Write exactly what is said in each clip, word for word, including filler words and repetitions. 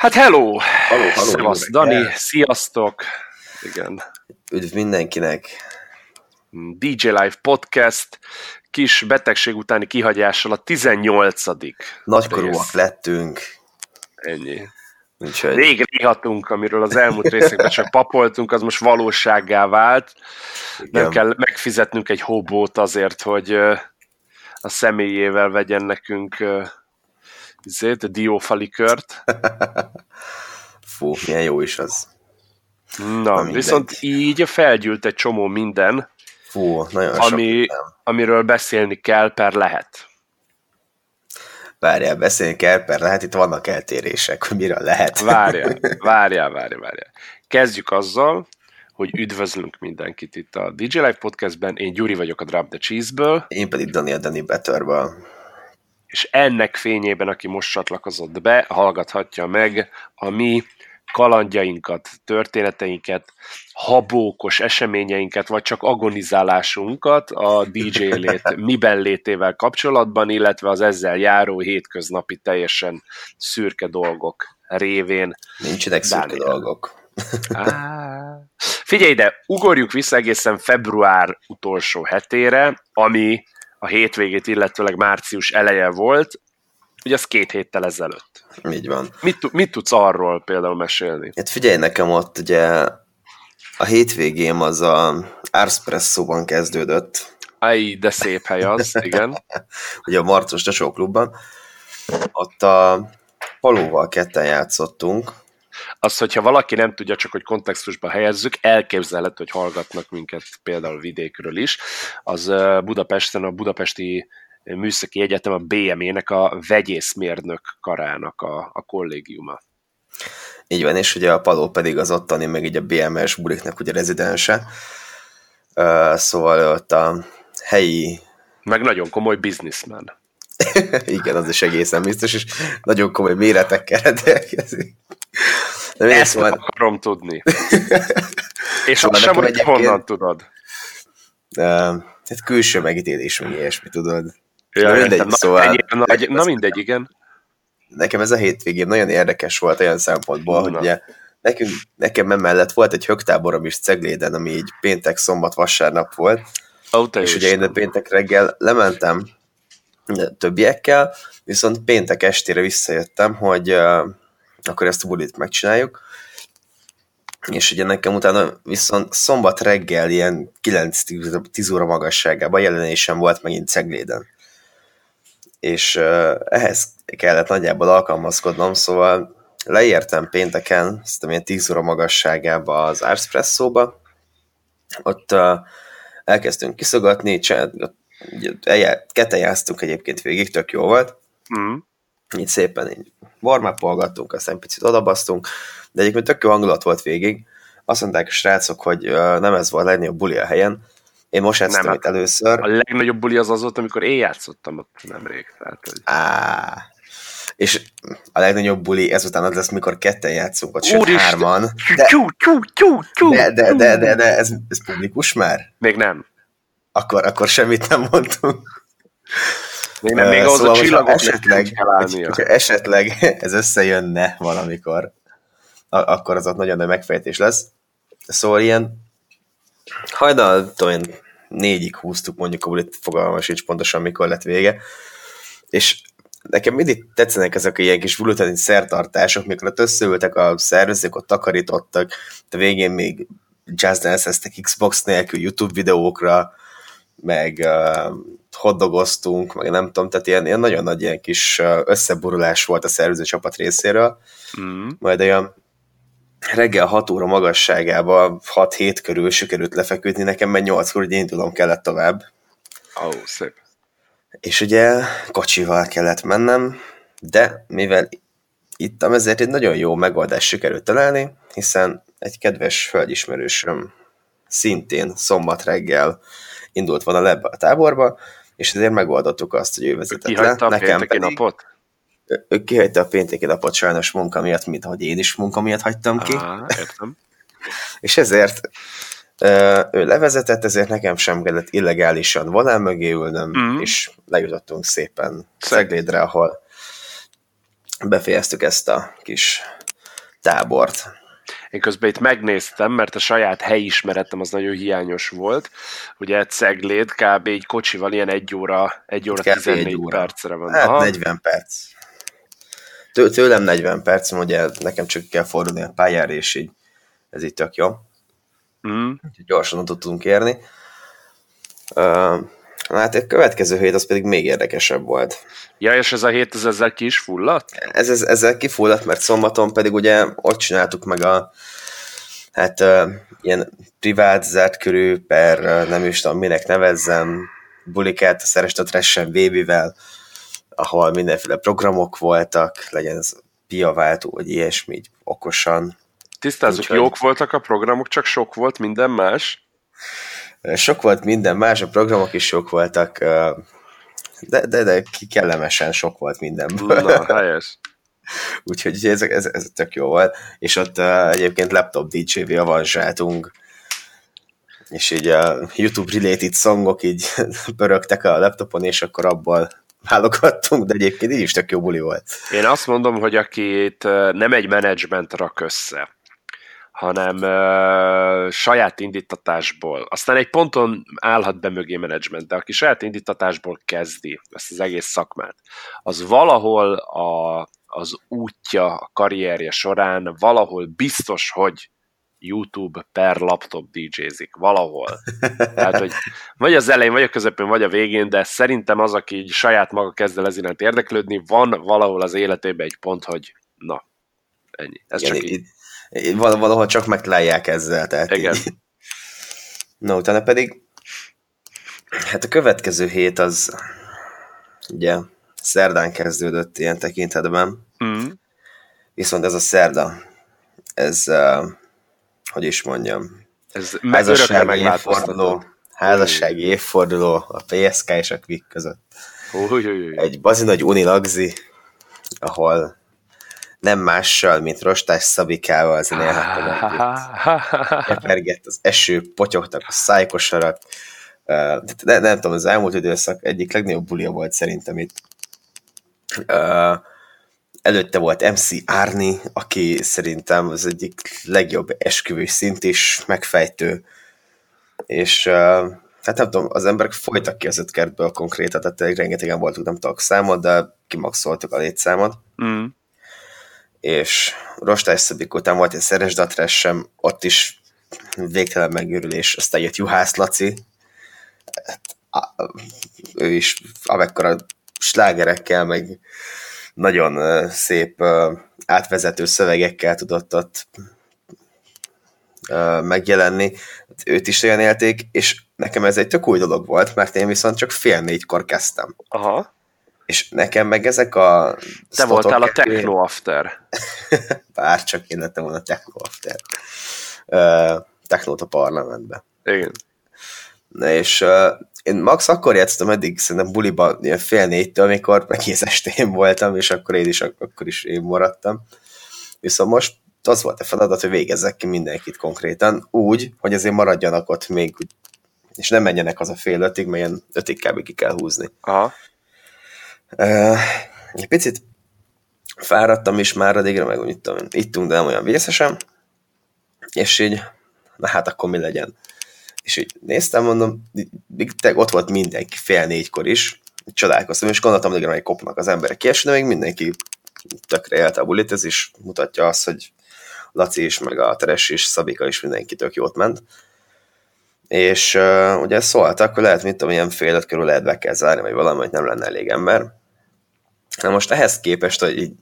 Hát hello! hello, hello Szevasz, Dani, hello. Sziasztok! Igen. Üdv mindenkinek! dé jé Live Podcast, kis betegség utáni kihagyással a tizennyolcadik Nagykorúak lettünk. Ennyi. Úgyhogy... Rég rihatunk, amiről az elmúlt részekben csak papoltunk, az most valósággá vált. Igen. Nem kell megfizetnünk egy hobót azért, hogy a személyével vegyen nekünk ezért, a diófalikört. Fú, milyen jó is az. Na, Na viszont így felgyűlt egy csomó minden, Fú, nagyon ami, amiről beszélni kell, per lehet. Várjál, beszélni kell, per lehet, itt vannak eltérések, hogy mire lehet. Várjál, várjál, várjál, várjál. Kezdjük azzal, hogy üdvözlünk mindenkit itt a dé jé Live Podcastben. Én Gyuri vagyok a Drop the Cheese-ből. Én pedig Daniel Danny Betterből. És ennek fényében, aki most csatlakozott be, hallgathatja meg a mi kalandjainkat, történeteinket, habókos eseményeinket, vagy csak agonizálásunkat a dé jé-lét miben létével kapcsolatban, illetve az ezzel járó hétköznapi teljesen szürke dolgok révén. Nincsenek szürke dolgok. Á, figyelj ide, ugorjuk vissza egészen február utolsó hetére, ami a hétvégét, illetőleg március eleje volt, ugye az két héttel ezelőtt. Így van. Mit, mit tudsz arról például mesélni? Hát figyelj, nekem ott ugye a hétvégém az a Arspresszóban kezdődött. Aj, de szép hely az, igen. Ugye a Marcos Tesó klubban. Ott a Palóval ketten játszottunk. Az, hogyha valaki nem tudja, csak hogy kontextusba helyezzük, elképzelhető, hogy hallgatnak minket például vidékről is. Az Budapesten a Budapesti Műszaki Egyetem, a bé em ének, a vegyészmérnök karának a, a kollégiuma. Így van, és ugye a Paló pedig az ottani, meg így a bé em es buliknak ugye rezidense. Szóval ott a helyi... Meg nagyon komoly businessman. Igen, az is egészen biztos, és nagyon komoly méretekkel rendelkezik. De ezt szóval... akarom tudni. És azt sem, hogy honnan tudod. Hát külső megítélés, meg ilyesmi, tudod. Ja, mindegy, na, szóval, ennyi, nagy, na mindegy, igen. Nekem ez a hétvégén nagyon érdekes volt olyan szempontból, na. hogy ugye, nekünk, nekem emellett volt egy högtáborom is Cegléden, ami így péntek, szombat, vasárnap volt. Oh, és ugye én a péntek reggel lementem többiekkel, viszont péntek estére visszajöttem, hogy uh, akkor ezt a bulit megcsináljuk. És ugye nekem utána viszont szombat reggel ilyen kilenc-tíz óra magasságában jelenésem volt megint Cegléden. És uh, ehhez kellett nagyjából alkalmazkodnom, szóval leértem pénteken, szerintem ilyen tíz óra magasságában az Arspresszóba. Ott uh, elkezdtünk kiszogatni, csinál, ketten játsztunk egyébként végig, tök jó volt. Mm. Így szépen így warm-up-olgattunk, aztán picit odabasztunk, de egyébként tök jó hangulat volt végig. Azt mondták a srácok, hogy nem ez volt a legnagyobb buli a helyen. Én most játszottam nem, itt hát először. A legnagyobb buli az az volt, amikor én játszottam ott nemrég. Tehát, hogy... Á, és a legnagyobb buli ezután az lesz, mikor ketten játszunk ott, sőt hárman. De, de, de, de, de, de ez, ez publikus már? Még nem. Akkor, akkor semmit nem mondtunk. Még nem, még uh, az szóval a csillagok esetleg, hogyha esetleg ez összejönne valamikor, akkor az ott nagyon nagy megfejtés lesz. Szóval ilyen hajnaltól én négyig húztuk, mondjuk, ahol itt fogalmam sincs pontosan, mikor lett vége. És nekem mindig tetszenek ezek a ilyen kis bulitáni szertartások, mikor ott összeültek a szervezők, ott takarítottak, de végén még jazz dance-eztek Xbox nélkül YouTube videókra, meg uh, hotdogoztunk, meg nem tudom, tehát ilyen, ilyen nagyon nagy ilyen kis összeborulás volt a szervező csapat részéről. Mm. Majd olyan reggel hat óra magasságában, hat-hét körül sikerült lefeküdni nekem, mert nyolckor, hogy én tudom, kellett tovább. Ó, oh, szép. És ugye kocsival kellett mennem, de mivel ittam, ezért egy nagyon jó megoldást sikerült találni, hiszen egy kedves hölgyismerősöm szintén szombat reggel indult volna le a táborba, és ezért megoldottuk azt, hogy ő vezetett le. Kihagyta a pénteki napot? Ő, ő kihagyta a pénteki napot sajnos munka miatt, mint ahogy én is munka miatt hagytam ki. Á, értem. És ezért ő levezetett, ezért nekem sem kellett illegálisan volán mögé ülnöm, mm. és lejutottunk szépen Szeglédre, ahol befejeztük ezt a kis tábort. Én közben itt megnéztem, mert a saját helyismeretem az nagyon hiányos volt. Ugye Cegléd kb. Egy kocsival ilyen egy óra, egy óra tizennégy óra. Percre van. Hát aha. negyven perc. Tőlem negyven perc, ugye nekem csak kell fordulni a pályára, és így ez itt tök jó. Mm. Gyorsan ott tudunk érni. Uh, hát a következő hét az pedig még érdekesebb volt. Ja, és ez a hét ez ezzel ki is fulladt? Ez, ez, ezzel kifulladt, mert szombaton pedig ugye ott csináltuk meg a hát uh, ilyen privát, zárt körű, per uh, nem is tudom minek nevezzem, bulikát a Szeresta Trashen Babyvel, ahol mindenféle programok voltak, legyen ez piaváltó, vagy ilyesmi, így okosan. Tisztázzuk, úgyhogy... jók voltak a programok, csak sok volt minden más? Sok volt minden más, a programok is sok voltak, de, de, de kellemesen sok volt mindenből. Na, helyes. Úgyhogy ez, ez, ez tök jó volt. És ott uh, egyébként laptop dé jé-vé avanzsáltunk, és így a YouTube-related songok így pörögtek a laptopon, és akkor abból válogattunk, de egyébként így is tök jó buli volt. Én azt mondom, hogy akit nem egy menedzsment rak össze, hanem uh, saját indítatásból. Aztán egy ponton állhat be mögé menedzsment, de aki saját indítatásból kezdi ezt az egész szakmát, az valahol a, az útja, a karrierje során, valahol biztos, hogy YouTube per laptop dé jé-zik. Valahol. Tehát, hogy vagy az elején, vagy a közepén, vagy a végén, de szerintem az, aki így saját maga kezd el ez iránt érdeklődni, van valahol az életében egy pont, hogy na, ennyi. Ez igen, csak így. így valahol csak megtalálják ezzel. Tehát igen. Így. Na, utána pedig hát a következő hét az ugye szerdán kezdődött ilyen tekintetben. Mm. Viszont ez a szerda, ez hogy is mondjam, ez házassági évforduló, házassági évforduló a pé es ká és a Quick között. Ujjjjjj. Egy bazi nagy unilagzi, ahol nem mással, mint Rostás Szabikával az nélhatóan kepergett az eső, potyogtak a szájkosarak. De nem tudom, az elmúlt időszak egyik legnagyobb bulia volt szerintem itt. Előtte volt em cé Árni, aki szerintem az egyik legjobb esküvős szint is, megfejtő. És hát nem tudom, az emberek folytak ki az öt kertből konkrétan, tehát rengetegen voltunk, nem tudok számot, de kimaxoltuk a létszámot. Mm. És Rostás Szabik után volt egy Szeres D'Atréssem, ott is végtelen megőrülés, aztán jött Juhász Laci, hát, a, ő is amekkora slágerekkel, meg nagyon uh, szép uh, átvezető szövegekkel tudott ott uh, megjelenni. Őt is olyan élték, és nekem ez egy tök új dolog volt, mert én viszont csak fél négykor kezdtem. Aha. És nekem meg ezek a... Te voltál a techno after. Bár csak én lettem volna a techno after. Uh, technót a parlamentben. Igen. Na és... Uh, én max akkor játszottam eddig, szerintem buliban ilyen fél négytől, amikor egész estén voltam, és akkor én is, akkor is én maradtam. Viszont most az volt a feladat, hogy végezzek ki mindenkit konkrétan, úgy, hogy azért maradjanak ott még, és nem menjenek haza fél ötig, mert ilyen ötig kb. Ki kell húzni. Aha. Uh, picit fáradtam is már addigra, meg úgy tudom, ittunk, de nem olyan vészesen, és így, na hát akkor mi legyen. És így néztem, mondom, ott volt mindenki fél négykor is, csodálkoztam, és gondoltam, hogy majd kopnak az emberek ki, és de még mindenki tökre élte a bulit, ez is mutatja azt, hogy Laci is, meg a Teres is, Szabika is, mindenki tök jót ment. És uh, ugye szóltak, hogy lehet, mit tudom, ilyen fél öt körül lehet be kell zárni, vagy valami, hogy nem lenne elég ember. Na most ehhez képest, hogy így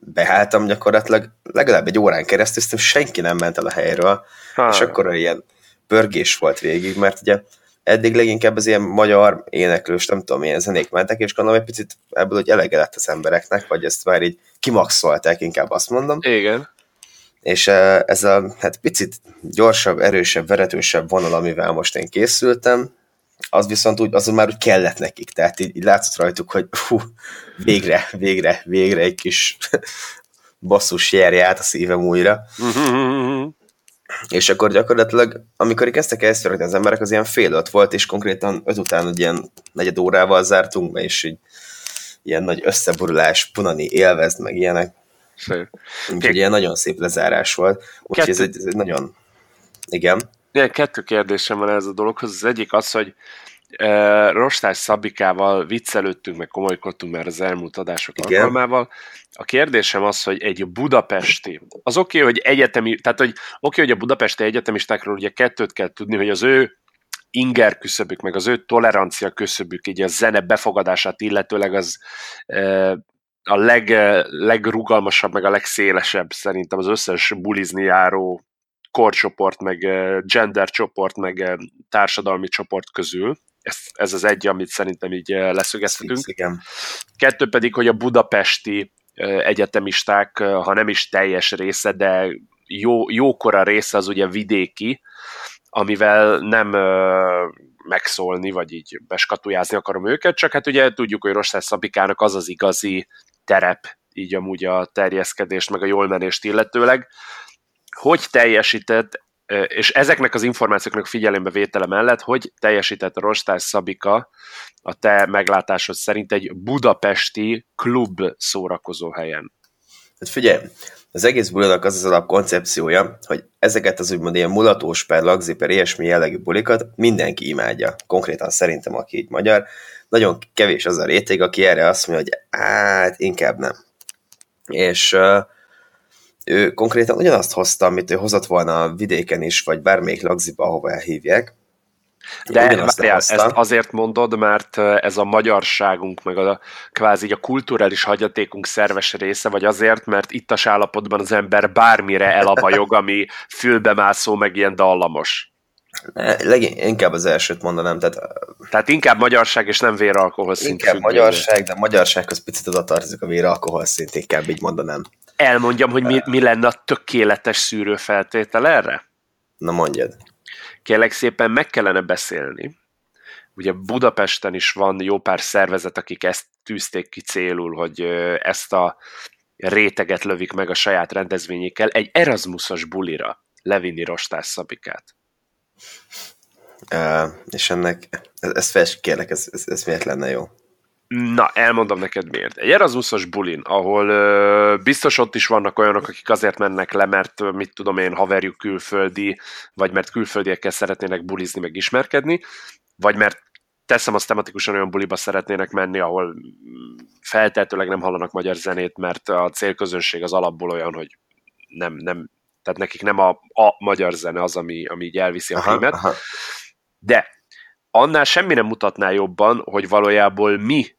beálltam gyakorlatilag, legalább egy órán keresztül, aztán senki nem ment el a helyről, ha. És akkor ilyen pörgés volt végig, mert ugye eddig leginkább az ilyen magyar éneklős, nem tudom, ilyen zenék mentek, és gondolom egy picit ebből, hogy elege lett az embereknek, vagy ezt már így kimaxolták, inkább azt mondom. Igen. És ez a hát picit gyorsabb, erősebb, veretősebb vonal, amivel most én készültem, az viszont úgy, azon már úgy kellett nekik, tehát így, így látszott rajtuk, hogy hú, végre, végre, végre egy kis basszus járja át a szívem újra. És akkor gyakorlatilag, amikor kezdtek el ezt az emberek, az ilyen fél öt volt, és konkrétan öt után ilyen negyed órával zártunk be, és így ilyen nagy összeborulás, punani, élvezd, meg ilyenek. Szép. Úgyhogy ilyen nagyon szép lezárás volt. Úgyhogy Kettő... ez, egy, ez egy nagyon... Igen. Igen, kettő kérdésem van ez a dologhoz. Az egyik az, hogy e, Rostás Szabikával viccelődtünk, meg komolykodtunk már az elmúlt adások Igen. alkalmával. A kérdésem az, hogy egy budapesti, az oké, okay, hogy egyetemi, tehát hogy oké, okay, hogy a budapesti egyetemistákról ugye kettőt kell tudni, hogy az ő inger küszöbük, meg az ő tolerancia küszöbük, így a zene befogadását illetőleg az e, a leg, legrugalmasabb, meg a legszélesebb szerintem az összes bulizni járó korcsoport, meg gender csoport, meg társadalmi csoport közül. Ez, ez az egy, amit szerintem így leszögezhetünk. Igen. Kettő pedig, hogy a budapesti egyetemisták, ha nem is teljes része, de jó, jókora része az ugye vidéki, amivel nem megszólni, vagy így beskatujázni akarom őket, csak hát ugye tudjuk, hogy Rostás Szabikának az az igazi terep, így amúgy a terjeszkedést, meg a jólmenést illetőleg. Hogy teljesített, és ezeknek az információknak figyelembe vétele mellett, hogy teljesített a Rostás Szabika a te meglátásod szerint egy budapesti klub szórakozó helyen? Hát figyelj, az egész bulinak az az alapkoncepciója, hogy ezeket az úgymond ilyen mulatós per, lagzi per, ilyesmi jellegű bulikat mindenki imádja. Konkrétan szerintem, aki így magyar, nagyon kevés az a réteg, aki erre azt mondja, hogy hát inkább nem. És uh, ő konkrétan ugyanazt hozta, amit ő hozott volna a vidéken is, vagy bármelyik lagziba, ahova elhívják. De várjál, ezt azért mondod, mert ez a magyarságunk, meg a kvázi a kulturális hagyatékunk szerves része, vagy azért, mert ittas állapotban az ember bármire elabajog, ami fülbemászó, meg ilyen dallamos. Legény, inkább az elsőt mondanám. Tehát, tehát inkább magyarság, és nem véralkohol szint. Inkább függőre. Magyarság, de magyarsághoz picit oda tartozik a véralkohol szint, inkább így mondanám. Elmondjam, hogy mi, mi lenne a tökéletes szűrőfeltétel erre? Na mondjad. Kérlek szépen, meg kellene beszélni. Ugye Budapesten is van jó pár szervezet, akik ezt tűzték ki célul, hogy ezt a réteget lövik meg a saját rendezvényékkel. Egy Erasmusos bulira levinni Rostás Szabikát. Uh, és ennek, ezt felség kérlek, ez, ez, ez miért lenne jó? Na, elmondom neked miért. Egy Erasmusos bulin, ahol ö, biztos ott is vannak olyanok, akik azért mennek le, mert mit tudom én, haverjuk külföldi, vagy mert külföldiekkel szeretnének bulizni, meg ismerkedni, vagy mert teszem azt tematikusan olyan buliba szeretnének menni, ahol feltehetőleg nem hallanak magyar zenét, mert a célközönség az alapból olyan, hogy nem, nem, tehát nekik nem a, a magyar zene az, ami, ami így elviszi a filmet. Aha, aha. De annál semmi nem mutatná jobban, hogy valójában mi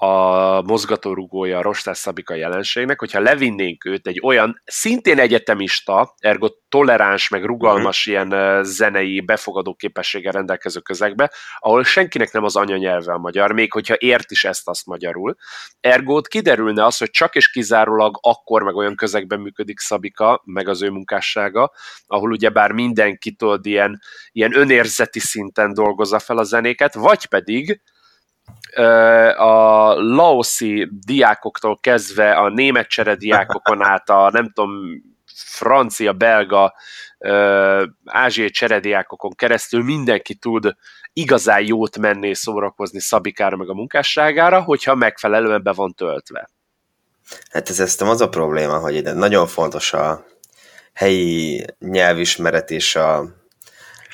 a mozgatórugója a Rostás Szabika jelenségnek, hogyha levinnénk őt egy olyan szintén egyetemista, ergo toleráns, meg rugalmas mm-hmm. ilyen zenei befogadó képességgel rendelkező közegbe, ahol senkinek nem az anyanyelve a magyar, még hogyha ért is ezt-azt magyarul. Ergo kiderülne az, hogy csak és kizárólag akkor meg olyan közegben működik Szabika, meg az ő munkássága, ahol ugyebár mindenkitől ilyen, ilyen önérzeti szinten dolgozza fel a zenéket, vagy pedig a laoszi diákoktól kezdve a német cserediákokon át a nem tudom, francia, belga, ázsiai cserediákokon keresztül mindenki tud igazán jót menni szórakozni Szabikára meg a munkásságára, hogyha megfelelően be van töltve. Hát ez aztán az a probléma, hogy ide nagyon fontos a helyi nyelvismeret és a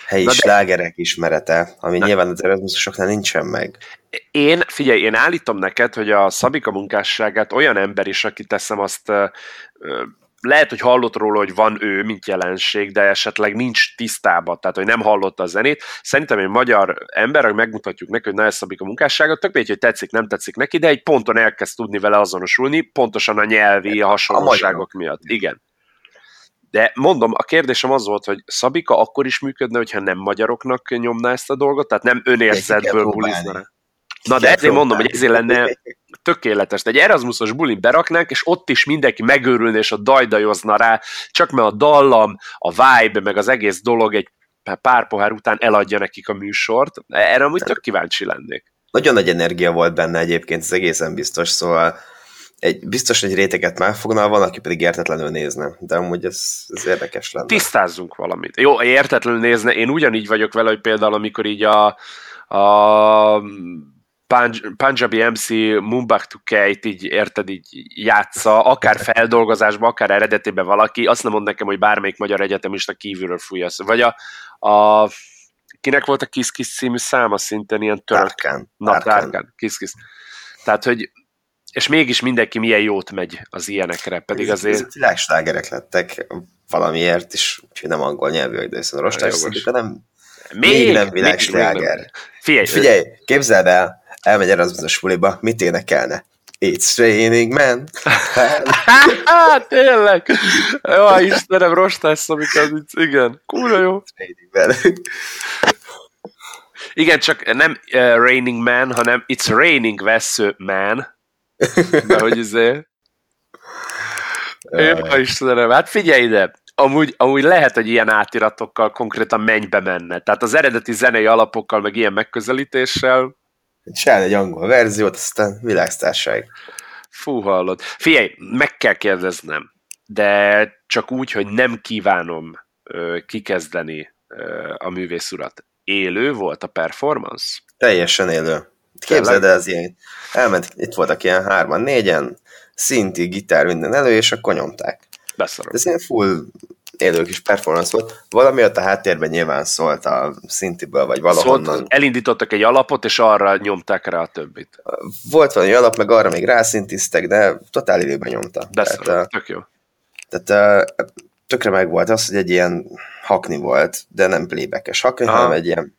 helyi de... slágerek ismerete, ami na, nyilván az erasmusoknál nincsen meg. Én, figyelj, én állítom neked, hogy a Szabika munkásságát olyan ember is, aki teszem azt, lehet, hogy hallott róla, hogy van ő, mint jelenség, de esetleg nincs tisztában, tehát, hogy nem hallotta a zenét. Szerintem egy magyar ember, aki megmutatjuk neki, hogy na ez Szabika munkássága, tök mindegy, hogy tetszik, nem tetszik neki, de egy ponton elkezd tudni vele azonosulni, pontosan a nyelvi a hasonlóságok a miatt. Igen. De mondom, a kérdésem az volt, hogy Szabika akkor is működne, hogyha nem magyaroknak nyomná ezt a dolgot, tehát nem önérzetből bulizna. Na de ezért mondom, hogy ezért lenne tökéletes. De egy Erasmusos bulin beraknánk, és ott is mindenki megőrülne, és a dajdajozna rá, csak mert a dallam, a vibe, meg az egész dolog egy pár pohár után eladja nekik a műsort. Erre amúgy tök kíváncsi lennék. Nagyon nagy energia volt benne egyébként, ez egészen biztos, szóval egy, biztos, hogy réteget megfogna, van, aki pedig értetlenül nézne, de amúgy ez, ez érdekes lenne. Tisztázzunk valamit. Jó, értetlenül nézne, én ugyanígy vagyok vele, hogy például amikor így a, a Panj- Panjabi em cé, Mumbai to K-t így érted, így játsza, akár feldolgozásban, akár eredetében valaki, azt nem mond nekem, hogy bármelyik magyar egyetemista kívülről fújja. Vagy a, a kinek volt a Kisz-kisz című száma, szintén ilyen török. Nárkán. Na, Nárkán, Kisz-kisz. Tehát, hogy és mégis mindenki milyen jót megy az ilyenekre, pedig ezek, azért... Ezek világslágerek lettek valamiért, és úgyhogy nem angol nyelvűek, de viszont a Rostás Szabolcs nem... Még, még nem világsláger. Figyelj, Figyelj képzeld el, elmegy erre az a suliba, mit énekelne? It's raining men. Tényleg. Jó, Istenem, Rostás Szabolcs, igen. Kúra jó. It's raining men. Igen, csak nem uh, raining man, hanem it's raining vesző man. De hogy izé... Jó, Istenem, hát figyelj ide! Amúgy, amúgy lehet, hogy ilyen átiratokkal konkrétan mennybe menne. Tehát az eredeti zenei alapokkal, meg ilyen megközelítéssel... Csinálj egy angol verziót, aztán világsztárság. Fú, hallod. Figyelj, meg kell kérdeznem, de csak úgy, hogy nem kívánom ö, kikezdeni ö, a művész urat. Élő volt a performance? Teljesen élő. Képzeld el, az ilyen, elment, itt voltak ilyen hárman, négyen, szinti, gitár, minden elő, és akkor nyomták. Beszarom. Ez ilyen full élő kis performance volt. Valami ott a háttérben nyilván szólt a szintiből, vagy valahonnan. Szóval elindítottak egy alapot, és arra nyomták rá a többit. Volt valami alap, meg arra még rászintiztek, de totál élőben nyomta. Beszarom, tehát, tök jó. Tehát tökre meg volt az, hogy egy ilyen hakni volt, de nem playback-es hakni, hanem egy ilyen...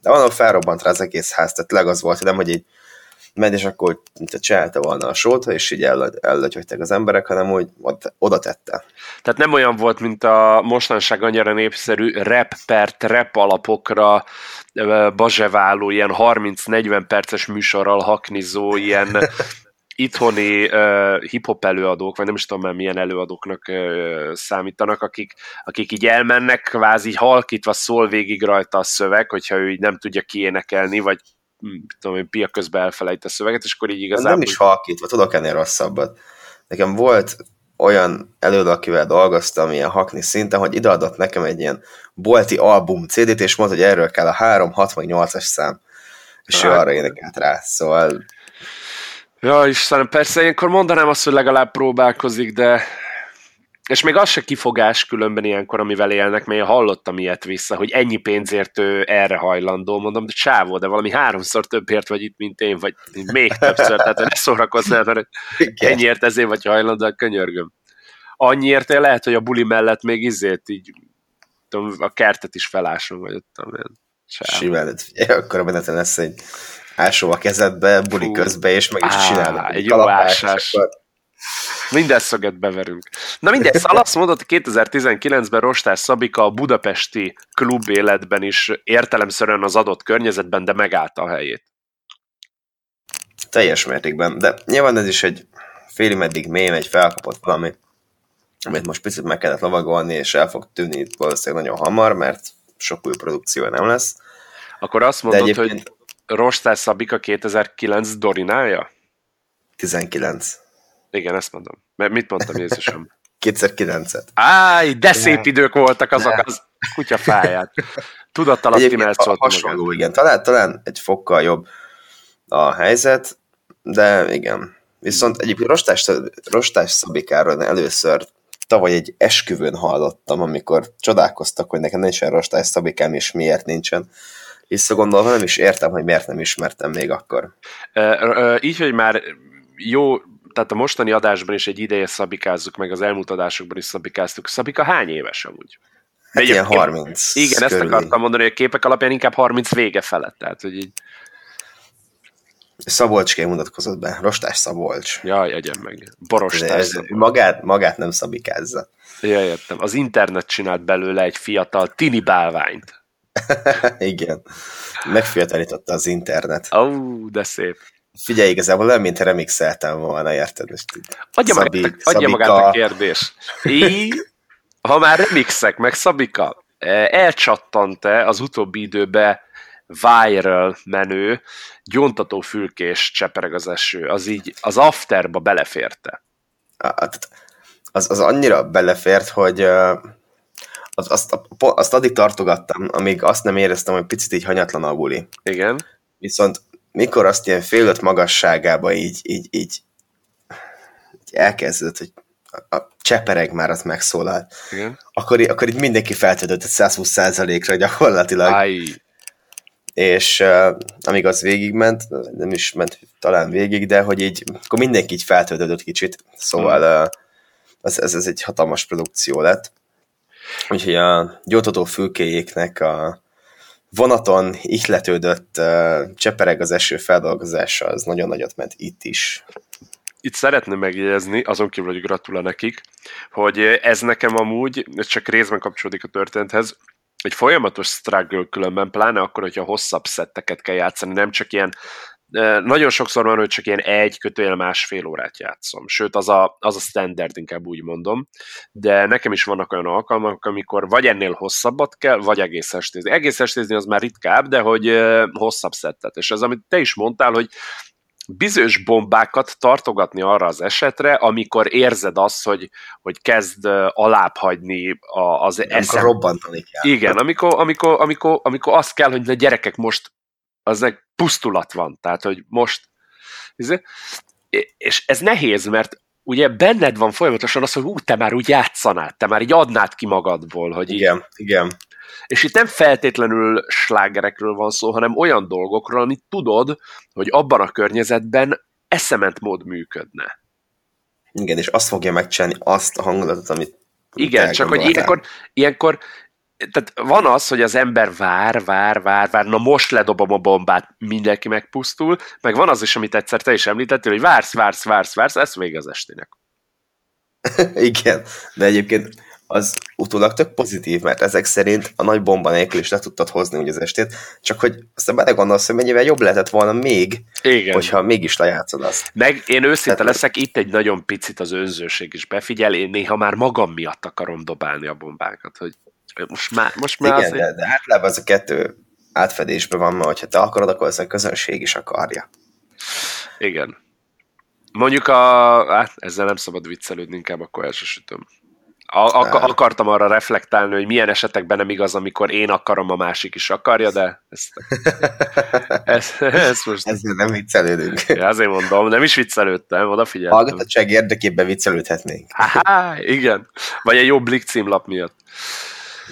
De onnan felrobbant rá az egész ház, tehát leg az volt, hogy nem, hogy így megy, és akkor csinálta volna a sót, és így ellötyögtek az emberek, hanem úgy oda tette. Tehát nem olyan volt, mint a mostanság annyira népszerű rap per trap alapokra bazseváló, ilyen harminc-negyven perces műsorral haknizó, ilyen itthoni uh, hip-hop előadók, vagy nem is tudom már milyen előadóknak uh, számítanak, akik, akik így elmennek, kvázi így halkítva szól végig rajta a szöveg, hogyha ő így nem tudja kiénekelni, vagy tudom én, pia közben elfelejt a szöveget, és akkor így igazából... Nem is halkítva, tudok ennél rosszabbat. Nekem volt olyan előadó, akivel dolgoztam ilyen hakni szinten, hogy ideadott nekem egy ilyen bolti album cé dét, és mondta, hogy erről kell a háromszázhatvannyolcas szám. És hát, ő arra énekelt rá, szóval... Ja, Istenem, persze, ilyenkor mondanám azt, hogy legalább próbálkozik, de... És még az se kifogás különben ilyenkor, amivel élnek, mert én hallottam ilyet vissza, hogy ennyi pénzért ő erre hajlandó, mondom, de csávó, de valami háromszor többért vagy itt, mint én, vagy még többször, tehát ne szórakoznál, mert ennyiért ezért vagy hajlandó, könyörgöm. Annyiért én lehet, hogy a buli mellett még izért így, tudom, a kertet is felásom, vagy ott, amilyen csávó. Simán, akkor a beneten lesz egy... ásó a kezedbe, buli Hú. közbe, és meg is Á, csinálnak. Egy jó ásás. Minden szöget beverünk. Na mindegy, szóval azt mondott, hogy kétezer-tizenkilencben Rostás Szabika a budapesti klub életben is értelemszerűen az adott környezetben, de megállta a helyét. Teljes mértékben, de nyilván ez is egy félig meddig mém, egy felkapott valami, amit most picit meg kellett lovagolni, és el fog tűnni valószínűleg nagyon hamar, mert sok új produkció nem lesz. Akkor azt mondod, egyébként... hogy Rostás Szabika kétezer-kilenc Dorinája? tizenkilenc Igen, ezt mondom. Mert mit mondtam, Jézusom? kétezer-kilencet Áj, de szép idők voltak azok ne. Az kutyafáját. Tudattalatti melszoltam. Hasonló, magad. Igen. Talán, talán egy fokkal jobb a helyzet, de igen. Viszont egyébként Rostás, Rostás Szabikáról először tavaly egy esküvőn hallottam, amikor csodálkoztak, hogy nekem nincsen Rostás Szabikám, és miért nincsen. Visszagondolva nem is értem, hogy miért nem ismertem még akkor. E, e, így, hogy már jó, tehát a mostani adásban is egy ideje szabikázzuk, meg az elmúlt adásokban is szabikáztuk. Szabika hány éves amúgy? Hát ilyen harminc. Igen, körül. Ezt akartam mondani, hogy a képek alapján inkább harminc vége felett. Tehát, hogy így... Szabolcsként mutatkozott be. Rostás Szabolcs. Jaj, egyen meg. Borostás Szabolcs. Magát, magát nem szabikázza. Jaj, értem. Az internet csinált belőle egy fiatal tini bálványt. Igen. Megfiatalította az internet. Ó, oh, de szép. Figyelj, igazából nem, mint remixeltem volna, érted? Adja, Szabi, magát, adja magát a kérdés. I, ha már remixek, meg Szabika, elcsattant-e az utóbbi időben viral menő, gyontató fülkés csepereg az eső, az így az afterba beleférte? Az, az annyira belefért, hogy... Azt, azt addig tartogattam, amíg azt nem éreztem, hogy picit így hanyatlan a buli. Igen. Viszont mikor azt ilyen fél öt magasságában így, így, így, így elkezdődött, hogy a, a csepereg már az megszólalt. Igen. Akkor, akkor itt mindenki feltöltött száz húsz százalékra gyakorlatilag. Áj. És uh, amíg az végigment, nem is ment talán végig, de hogy így, akkor mindenki így feltöltődött kicsit, szóval uh, az, ez, ez egy hatalmas produkció lett. Úgyhogy a gyógytató fülkéjéknek a vonaton ihletődött uh, csepereg az eső feldolgozása, az nagyon nagyot ment itt is. Itt szeretném megjegyezni, azon kívül, hogy gratula nekik, hogy ez nekem amúgy, ez csak részben kapcsolódik a történethez, egy folyamatos struggle különben, pláne akkor, hogyha hosszabb szetteket kell játszani, nem csak ilyen, nagyon sokszor van, hogy csak ilyen egy kötőjel másfél órát játszom. Sőt, az a, az a standard, inkább úgy mondom. De nekem is vannak olyan alkalmak, amikor vagy ennél hosszabbat kell, vagy egész estézni. Egész estézni az már ritkább, de hogy hosszabb szettet. És ez, amit te is mondtál, hogy bizonyos bombákat tartogatni arra az esetre, amikor érzed azt, hogy, hogy kezd alább hagyni az eszem. Robbantani kell. Igen, amikor, amikor, amikor, amikor azt kell, hogy a gyerekek most aznek pusztulat van, tehát, hogy most. És ez nehéz, mert ugye benned van folyamatosan az, hogy hú, te már úgy játszanád, te már így adnád ki magadból, hogy igen, így, igen. És itt nem feltétlenül slágerekről van szó, hanem olyan dolgokról, amit tudod, hogy abban a környezetben eszement mód működne. Igen, és azt fogja megcsinálni azt a hangulatot, amit... Igen, csak hogy ilyenkor, ilyenkor tehát van az, hogy az ember vár, vár, vár, vár, na most ledobom a bombát, mindenki megpusztul, meg van az is, amit egyszer te is említettél, hogy vársz, vársz, vársz, vársz, ez még az estének. Igen, de egyébként... az utólag tök pozitív, mert ezek szerint a nagy bomba nélkül is le tudtad hozni úgy az estét, csak hogy aztán belegondolsz, hogy mennyivel jobb lehetett volna még, igen, hogyha mégis lejátszod azt. Meg én őszinte tehát leszek, itt egy nagyon picit az önzőség is befigyel, én néha már magam miatt akarom dobálni a bombákat, hogy most már, most már igen, azért... de, de általában az a kettő átfedésben van, mert hogyha te akarod, akkor ez a közönség is akarja. Igen. Mondjuk a... Hát, ezzel nem szabad viccelődni, inkább akkor elsősütöm. A- akartam arra reflektálni, hogy milyen esetekben nem igaz, amikor én akarom, a másik is akarja, de ezt, ezt, ezt most... Ezért nem viccelődünk. Ja, azért mondom, nem is viccelődtem, odafigyeltem. Hallgatottság érdekében viccelődhetnénk. Há, igen. Vagy egy jó Blick címlap miatt.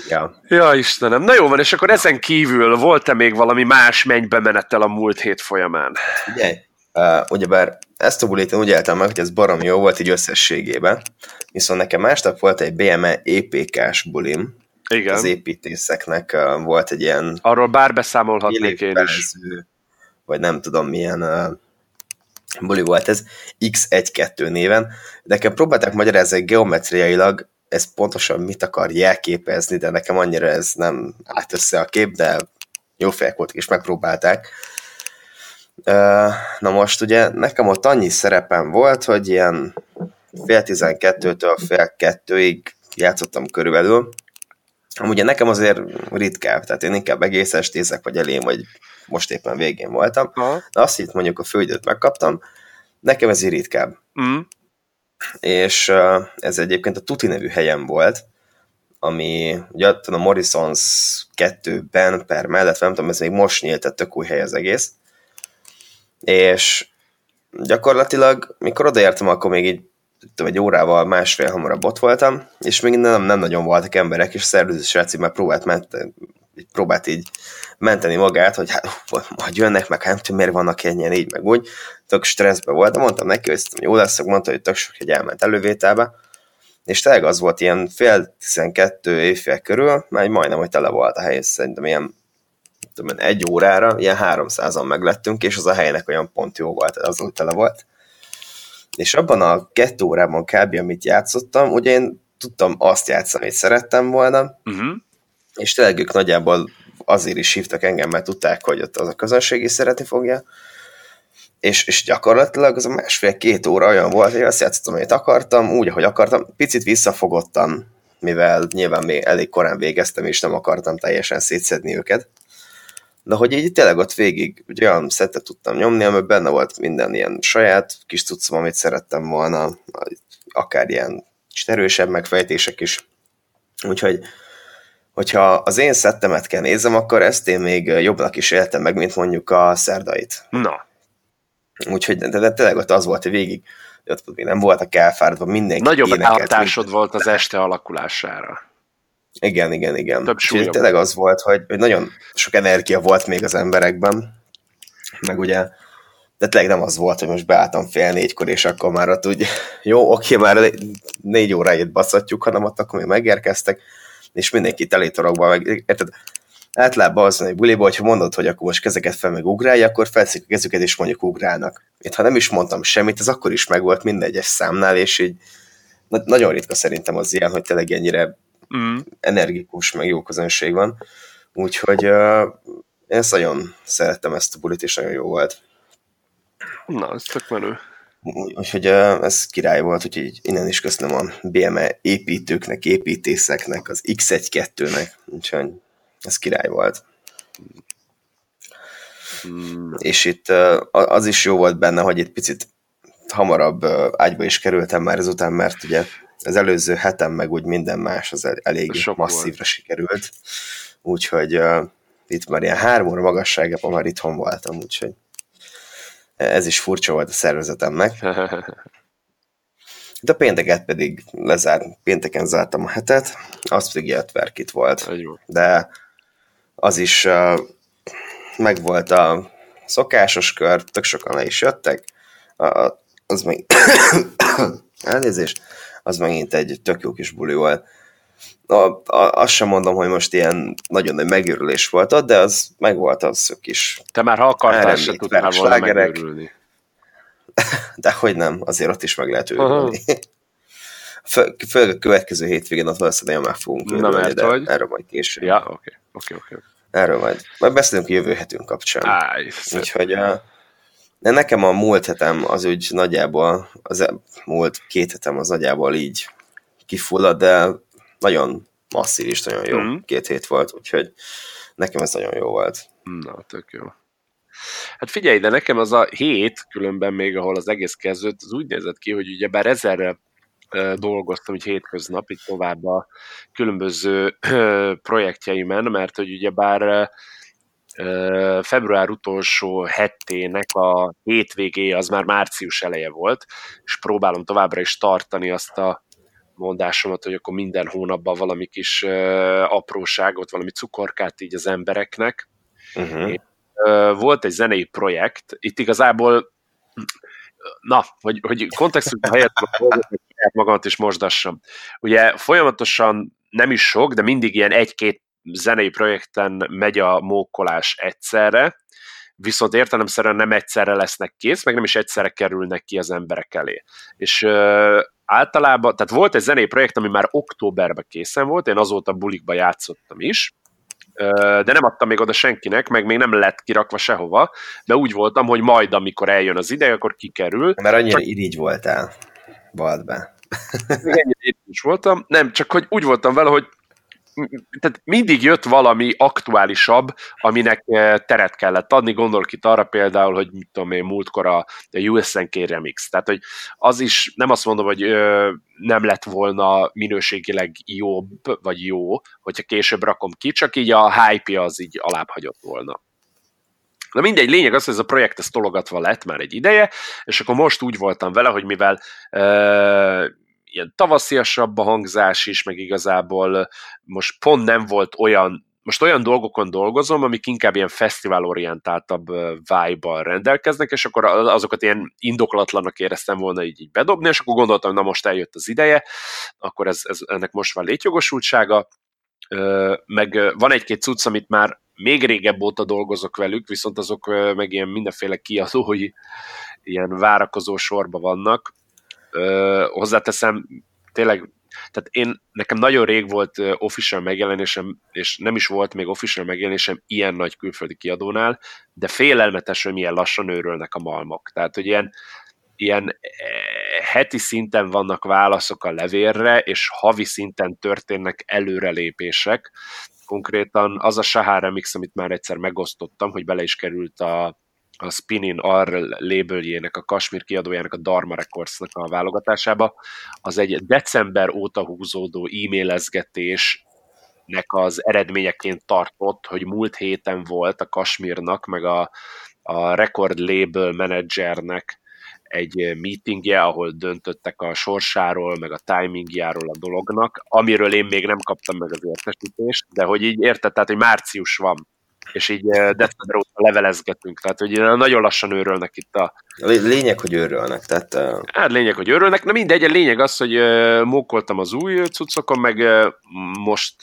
Ja. Ja, Istenem. Na jó van, és akkor ezen kívül volt-e még valami más mennybe menettel a múlt hét folyamán? Ugye, uh, ugyebár ezt a bulit úgy éltem meg, hogy ez baromi jó volt így összességében, viszont nekem másnap volt egy bé em es é pé ká-s bulim. Igen. Az építészeknek uh, volt egy ilyen... Arról bár beszámolhatnék én is. Vagy nem tudom milyen uh, buli volt ez, iksz egy kettő néven. Nekem próbálták magyarázni geometriailag, ez pontosan mit akar jelképezni, de nekem annyira ez nem állt össze a kép, de jó fejek voltak és megpróbálták. Na most ugye nekem ott annyi szerepem volt, hogy ilyen fél tizenkettőtől fél kettőig játszottam körülbelül. Amúgy nekem azért ritkább, tehát én inkább egész estézek vagy elém, vagy most éppen végén voltam. Aha. De azt hitt mondjuk a főidőt megkaptam, nekem ez így ritkább. Mm. És ez egyébként a Tuti nevű helyen volt, ami ugye a Morrison's kettőben per mellett, nem tudom, ez még most nyílt, tehát tök új hely az egész. És gyakorlatilag, mikor odaértem, akkor még így tudom, egy órával, másfél hamarabb ott voltam, és még nem, nem nagyon voltak emberek, és szervezős ráci már próbált, ment, próbált így menteni magát, hogy hát, hogy jönnek, meg hát nem tudom, miért vannak ennyien így, meg úgy. Tök stresszben voltam, mondtam neki, hogy jó lesz, mondta, hogy tök sok egy elment elővételbe, és tényleg az volt ilyen fél tizenkettő évfél körül, már majdnem, hogy tele volt a hely, szerintem ilyen egy órára, ilyen háromszázan meglettünk, és az a helynek olyan pont jó volt, azon tele volt. És abban a kettő órában kb. Amit játszottam, ugye én tudtam azt játszani, amit szerettem volna, uh-huh. És tényleg ők nagyjából azért is hívtak engem, mert tudták, hogy ott az a közönség is szeretni fogja, és, és gyakorlatilag az a másfél-két óra olyan volt, hogy azt játszottam, amit akartam, úgy, ahogy akartam, picit visszafogottam, mivel nyilván még elég korán végeztem, és nem akartam teljesen szétszedni őket. De hogy így tényleg ott végig olyan szettet tudtam nyomni, amiben benne volt minden ilyen saját kis cuccom, amit szerettem volna, akár ilyen erősebb megfejtések is. Úgyhogy hogyha az én szettemet kell nézem, akkor ezt én még jobbnak is éltem meg, mint mondjuk a szerdait. Na. Úgyhogy de, de tényleg ott az volt, hogy végig még nem voltak elfáradva, mindenki nagyobb énekelt. Nagyobb átásod minden... volt az este alakulására. Igen, igen, igen. Több súlyom. Tényleg az volt, hogy, hogy nagyon sok energia volt még az emberekben, meg ugye, de tényleg nem az volt, hogy most beálltam fél négykor, és akkor már ott úgy, jó, oké, már négy órájét baszatjuk, hanem ott akkor még megérkeztek, és mindenki telétorokban, meg, érted, általában az, hogy buliból, hogyha mondod, hogy akkor most kezeket fel meg ugrálj, akkor felszík a kezüket, és mondjuk ugrálnak. Itt, ha nem is mondtam semmit, ez akkor is megvolt minden egyes számnál, és így na- nagyon ritka szerintem az ilyen, hogy tényleg ennyire mm. energikus, meg jó közönség van. Úgyhogy uh, én ezt nagyon szerettem, ezt a bulit, és nagyon jó volt. Na, ez tök menő. Úgyhogy uh, ez király volt, úgyhogy innen is köszönöm a bé em e építőknek, építészeknek, az iksz egy kettőnek, úgyhogy ez király volt. Mm. És itt uh, az is jó volt benne, hogy itt picit hamarabb uh, ágyba is kerültem már ezután, mert ugye az előző hetem meg úgy minden más az elég masszívra volt. Sikerült. Úgyhogy uh, itt már ilyen három óra magasságában már itthon voltam, úgyhogy ez is furcsa volt a szervezetemnek. De pénteket pedig lezárt, pénteken zártam a hetet, az pedig Jettverkit volt. De az is uh, megvolt a szokásos kör, tök sokan le is jöttek. A, az meg... Elnézést. Az megint egy tök jó kis buli volt. A, a, azt sem mondom, hogy most ilyen nagyon nagy megőrülés volt ott, de az megvolt az a kis... Te már ha akartál, se tudtál volna megőrülni. De hogy nem, azért ott is meg lehet őrülni. Főleg föl, a következő hétvégén ott valószínűleg már fogunk őrülni, de hogy... erről majd később. Ja, oké, okay. oké, okay, oké. Okay. Erről majd. Majd beszélünk a jövő hetünk kapcsán. Áj, úgyhogy... A... De nekem a múlt hetem az úgy nagyjából, az múlt két hetem az nagyjából így kifulladt, de nagyon masszív és nagyon jó mm. két hét volt, úgyhogy nekem ez nagyon jó volt. Na, tök jó. Hát figyelj, de nekem az a hét, különben még ahol az egész kezdődött, az úgy nézett ki, hogy ugyebár ezerre dolgoztam így hétköznap, így tovább a különböző projektjeimen, mert hogy ugyebár... február utolsó hetének a hétvégéje az már március eleje volt, és próbálom továbbra is tartani azt a mondásomat, hogy akkor minden hónapban valami kis apróságot, valami cukorkát így az embereknek. Uh-huh. És volt egy zenei projekt, itt igazából na, hogy, hogy kontextusban helyett magamat is mosdassam. Ugye folyamatosan nem is sok, de mindig ilyen egy-két zenei projekten megy a mókolás egyszerre, viszont értelemszerűen nem egyszerre lesznek kész, meg nem is egyszerre kerülnek ki az emberek elé. És ö, általában, tehát volt egy zenei projekt, ami már októberben készen volt, én azóta bulikba játszottam is, ö, de nem adtam még oda senkinek, meg még nem lett kirakva sehova, de úgy voltam, hogy majd, amikor eljön az ideje, akkor kikerül. Mert annyira irigy voltál, Baldben. Ennyire irigy voltam, nem, csak hogy úgy voltam vele, hogy tehát mindig jött valami aktuálisabb, aminek teret kellett adni, gondolok itt arra például, hogy mit tudom én, múltkor a u es en ká remix, tehát hogy az is, nem azt mondom, hogy nem lett volna minőségileg jobb, vagy jó, hogyha később rakom ki, csak így a hype-ja az így alább hagyott volna. Na mindegy, lényeg az, hogy ez a projekt ez tologatva lett már egy ideje, és akkor most úgy voltam vele, hogy mivel ö- ilyen tavasziasabb a hangzás is, meg igazából most pont nem volt olyan, most olyan dolgokon dolgozom, amik inkább ilyen fesztiválorientáltabb vibe-bal rendelkeznek, és akkor azokat ilyen indokolatlanak éreztem volna így, így bedobni, és akkor gondoltam, na most eljött az ideje, akkor ez, ez, ennek most van létjogosultsága, meg van egy-két cucc, amit már még régebb óta dolgozok velük, viszont azok meg ilyen mindenféle kiadói ilyen várakozó sorba vannak. Ö, hozzáteszem, tényleg, tehát én, nekem nagyon rég volt official megjelenésem, és nem is volt még official megjelenésem ilyen nagy külföldi kiadónál, de félelmetes, hogy milyen lassan őrölnek a malmok. Tehát, hogy ilyen, ilyen heti szinten vannak válaszok a levélre, és havi szinten történnek előrelépések. Konkrétan az a Sahar Remix, amit már egyszer megosztottam, hogy bele is került a a Spinin R labeljének, a Kasmír kiadójának, a Dharma Recordsnak a válogatásába, az egy december óta húzódó e-mailezgetés nek az eredményeként tartott, hogy múlt héten volt a Kasmírnak, meg a, a record label menedzsernek egy meetingje, ahol döntöttek a sorsáról, meg a timingjáról a dolognak, amiről én még nem kaptam meg az értesítést, de hogy így érted, tehát, hogy március van, és így december óta levelezgetünk, tehát hogy nagyon lassan őrölnek itt a... Lényeg, hogy őrölnek, tehát... A... Hát lényeg, hogy őrölnek, na mindegy, a lényeg az, hogy mókoltam az új cuccokon, meg most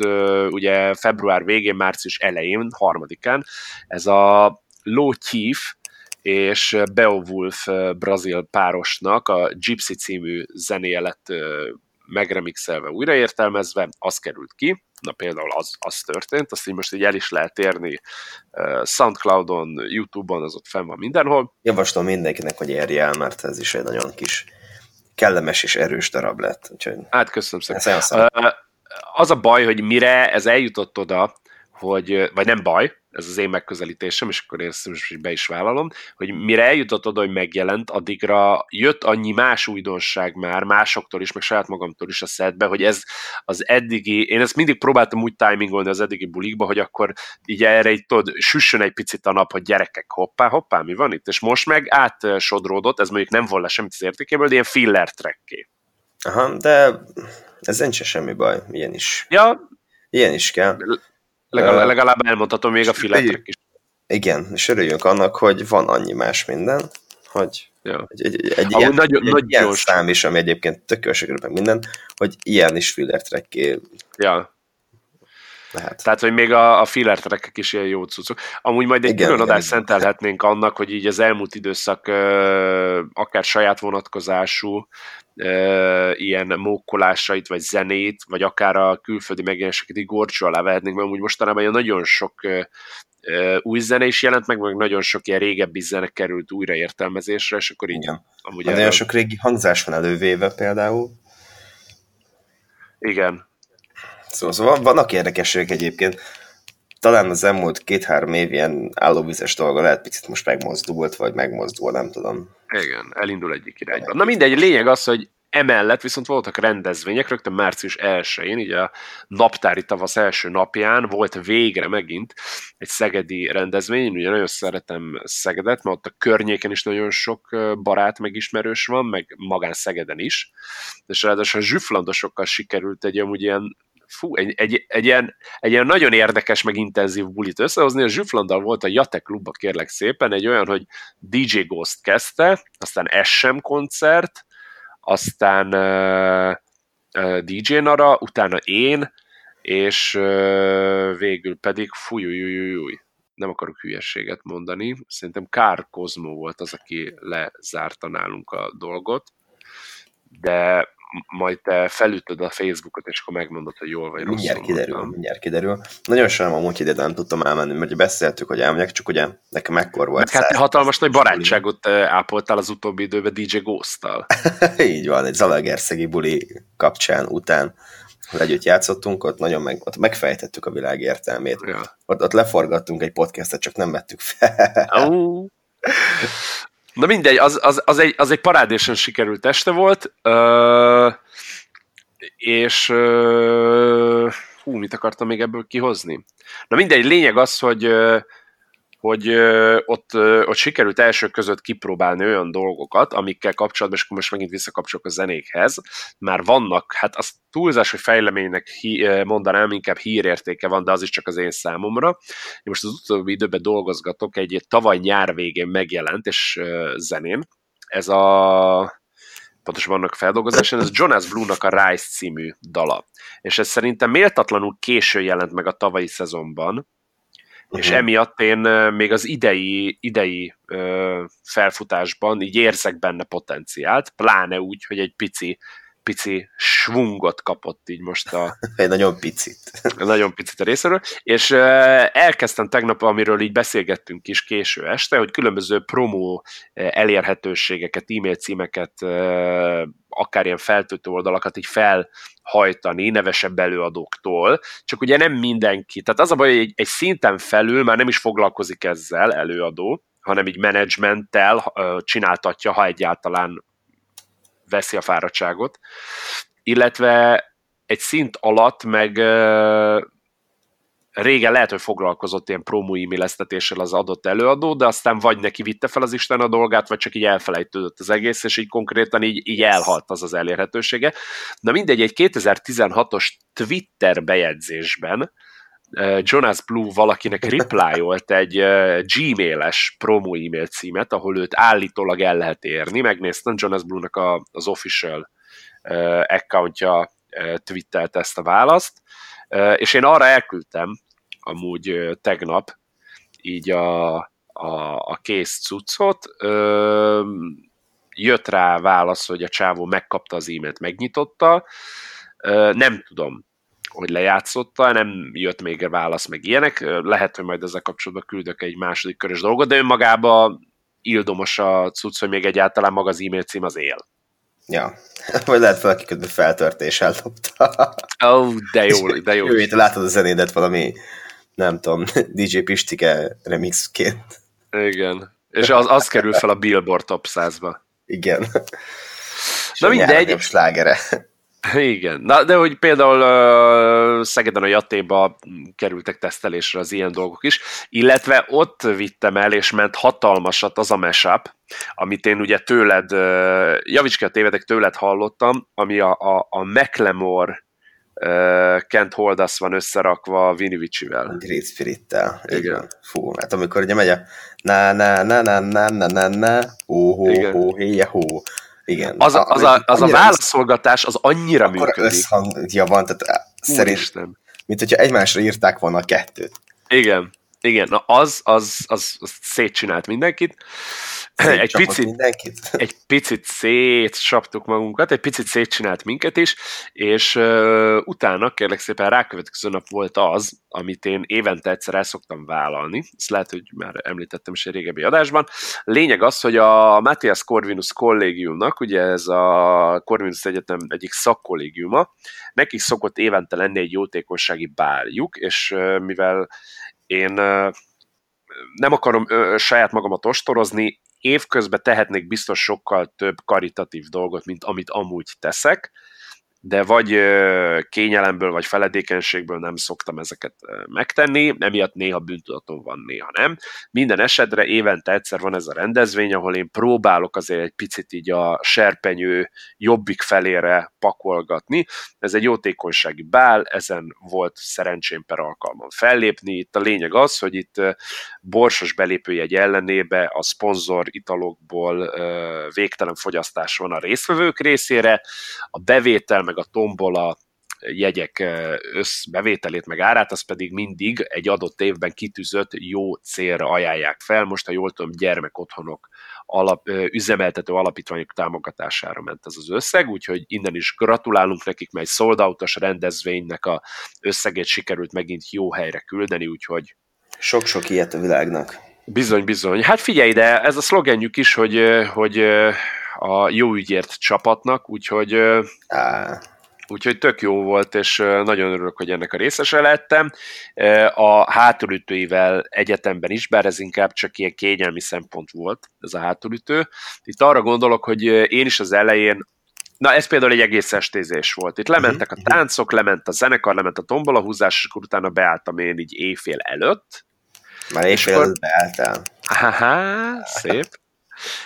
ugye február végén, március elején, harmadikán, ez a Low Chief és Beowulf brazil párosnak a Gypsy című zenéje lett megremixelve, újraértelmezve, az került ki. Na például az, az történt, azt így most így el is lehet érni SoundCloudon, Youtube-on, az ott fenn van mindenhol. Javaslom mindenkinek, hogy érje el, mert ez is egy nagyon kis kellemes és erős darab lett. Úgyhogy hát köszönöm szépen. Az a baj, hogy mire ez eljutott oda, hogy, vagy nem baj, ez az én megközelítésem, és akkor én most be is vállalom, hogy mire eljutott oda, hogy megjelent, addigra jött annyi más újdonság már, másoktól is, meg saját magamtól is a szedbe, hogy ez az eddigi, én ezt mindig próbáltam úgy timingolni az eddigi bulikba, hogy akkor így erre így tudod, süssön egy picit a nap, hogy gyerekek, hoppá, hoppá, mi van itt? És most meg átsodródott, ez mondjuk nem volna semmit az értékéből, de ilyen filler track-ké. Aha, de ezen se semmi baj, ilyen is. Ja. Ilyen is kell. Legalább, legalább elmondhatom még a filetrek is. Igen, és örüljünk annak, hogy van annyi más minden, hogy ja. egy, egy, egy ilyen, nagy, egy nagy ilyen szám is, ami egyébként tökölségre meg minden, hogy ilyen is filertrekké ja. lehet. Tehát, hogy még a, a filertrekek is ilyen jó cuccok. Amúgy majd egy igen, külön adást szentelhetnénk annak, hogy így az elmúlt időszak akár saját vonatkozású, ilyen mókolásait, vagy zenét, vagy akár a külföldi megjelenéseket így górcsó alá vehetnénk, mert amúgy mostanában nagyon sok új zene is jelent meg, meg nagyon sok ilyen régebbi zene került újraértelmezésre, és akkor így... Amúgy nagyon sok régi hangzás van elővéve például. Igen. Szóval, szóval vannak érdekességek egyébként. Talán az elmúlt két-három év ilyen állóvizes dolga lehet picit most megmozdult, vagy megmozdul, nem tudom. Igen, elindul egyik irányba. Na mindegy, lényeg az, hogy emellett viszont voltak rendezvények, rögtön március elsején, így a naptári tavasz első napján volt végre megint egy szegedi rendezvény, ugye nagyon szeretem Szegedet, mert ott a környéken is nagyon sok barát megismerős van, meg magán Szegeden is, és ráadásul a zsüflandosokkal sikerült egy amúgy ilyen Fú, egy, egy, egy, ilyen, egy ilyen nagyon érdekes, meg intenzív bulit összehozni. A Zsüflanddal volt a Jate klubba, kérlek szépen, egy olyan, hogy dé dzsé Ghost kezdte, aztán es em koncert, aztán uh, uh, dé dzsé Nara, utána én, és uh, végül pedig fújújújújúj, nem akarok hülyeséget mondani, szerintem Kár Kozmó volt az, aki lezárta nálunk a dolgot, de majd te felütöd a Facebookot, és akkor megmondod, hogy jól vagy rosszul. Mindjárt kiderül, mondtam. mindjárt kiderül. Nagyon sajnálom, amúgy ide nem tudtam elmenni, mert beszéltük, hogy elmegyek, csak ugye nekem ekkor volt. Hát te hatalmas nagy barátságot ápoltál az utóbbi időben dé dzsé Ghost-tal. Így van, egy zalaegerszegi buli kapcsán után, hogy együtt játszottunk, ott nagyon meg, ott megfejtettük a világ értelmét. Ja. Ott, ott leforgattunk egy podcastet, csak nem vettük fel. Oh. Na mindegy, az, az, az, egy, az egy parádésen sikerült este volt, és hú, mit akartam még ebből kihozni? Na mindegy, lényeg az, hogy, hogy ott, ott sikerült elsők között kipróbálni olyan dolgokat, amikkel kapcsolatban, és akkor most megint visszakapcsolok a zenékhez, már vannak, hát az túlzás, hogy fejleménynek hí, mondanám, inkább hírértéke van, de az is csak az én számomra. Én most az utóbbi időben dolgozgatok egy tavaly nyár végén megjelent, és zenén. Ez a... pontosan vannak feldolgozásán, ez Jonas Blue-nak a Rise című dala. És ez szerintem méltatlanul későn jelent meg a tavalyi szezonban, és uh-huh. emiatt én még az idei, idei ö, felfutásban így érzek benne potenciált, pláne úgy, hogy egy pici, pici svungot kapott így most a... egy nagyon picit. Nagyon picit a részéről, és ö, elkezdtem tegnap, amiről így beszélgettünk is késő este, hogy különböző promó elérhetőségeket, e-mail címeket, ö, akár ilyen feltöltő oldalakat így fel... hajtani nevesebb előadóktól, csak ugye nem mindenki. Tehát az a baj, hogy egy, egy szinten felül már nem is foglalkozik ezzel előadó, hanem így menedzsmenttel csináltatja, ha egyáltalán veszi a fáradtságot. Illetve egy szint alatt meg régen lehet, hogy foglalkozott ilyen promó e-maileztetéssel az adott előadó, de aztán vagy neki vitte fel az Isten a dolgát, vagy csak így elfelejtődött az egész, és így konkrétan így, így elhalt az az elérhetősége. Na mindegy, egy kétezer-tizenhatos Twitter bejegyzésben Jonas Blue valakinek replyolt egy Gmail-es promo e-mail címet, ahol őt állítólag el lehet érni. Megnéztem, Jonas Blue-nak a, az official accountja twittelt ezt a választ, és én arra elküldtem amúgy tegnap így a, a, a kész cuccot. Jött rá válasz, hogy a csávó megkapta az e-mailt, megnyitotta. Nem tudom, hogy lejátszotta, nem jött még a válasz, meg ilyenek. Lehet, hogy majd ezzel kapcsolatban küldök egy második körös dolgot, de önmagában ildomos a cucc, hogy még egyáltalán maga az e-mail cím az él. Ja, vagy lehet valaki közben feltörtés ellopta. Ó, oh, de jó, de jó. Ő, látod a zenédet valami, nem tudom, dé jé Pistike remixként. Igen, és az, az kerül fel a Billboard Top százba. Igen. Na mindegy. A slágere. Igen, na, de hogy például uh, Szegeden a Jatéba kerültek tesztelésre az ilyen dolgok is, illetve ott vittem el, és ment hatalmasat az a mashup, amit én ugye tőled, uh, javíts ki a tévedek, tőled hallottam, ami a, a, a Macklemore uh, Kent Holdass van összerakva a Vinnie Vici-vel. Great Spirit-tel. Igen. Fú, hát amikor ugye megy a na na na na na na na na ó hó hó héje hó. Igen. Az a, az a, az a válaszolgatás az annyira akkor működik. Akkor összhangja van, tehát szerintem, mint hogyha egymásra írták volna a kettőt. Igen, igen. Na az, az, az, az szétcsinált mindenkit. Egy picit, mindenkit. Egy picit szétsaptuk magunkat, egy picit szétcsinált minket is, és uh, utána, kérlek szépen, rákövetkező nap volt az, amit én évente egyszer el szoktam vállalni, ezt lehet, hogy már említettem is egy régebbi adásban. Lényeg az, hogy a Matthias Corvinus kollégiumnak, ugye ez a Corvinus Egyetem egyik szakkollégiuma, nekik szokott évente lenni egy jótékonysági báljuk, és uh, mivel én uh, nem akarom uh, saját magamat ostorozni, évközben tehetnék biztos sokkal több karitatív dolgot, mint amit amúgy teszek, de vagy kényelemből, vagy feledékenységből nem szoktam ezeket megtenni, emiatt néha bűntudatom van, néha nem. Minden esetre évente egyszer van ez a rendezvény, ahol én próbálok azért egy picit így a serpenyő jobbik felére pakolgatni. Ez egy jótékonysági bál, ezen volt szerencsém per alkalmon fellépni. Itt a lényeg az, hogy itt borsos belépőjegy ellenébe a szponzor italokból végtelen fogyasztás van a résztvevők részére, a bevétel meg a tombola jegyek összbevételét meg árát, az pedig mindig egy adott évben kitűzött jó célra ajánlják fel. Most, ha jól tudom, gyermekotthonok alap, üzemeltető alapítványok támogatására ment ez az összeg, úgyhogy innen is gratulálunk nekik, mert egy sold out-os rendezvénynek a összegét sikerült megint jó helyre küldeni, úgyhogy... Sok-sok ilyet a világnak. Bizony, bizony. Hát figyelj, de ez a szlogenjük is, hogy... hogy a jó ügyért csapatnak, úgyhogy, úgyhogy tök jó volt, és nagyon örülök, hogy ennek a részese lettem. A hátulütőivel egyetemben is, bár ez inkább csak ilyen kényelmi szempont volt, ez a hátulütő. Itt arra gondolok, hogy én is az elején, na ez például egy egész estézés volt. Itt lementek a táncok, lement a zenekar, lement a tombolahúzás, és akkor utána beálltam én így éjfél előtt. Már éjfél akkor... előtt beálltál. Aha, szép.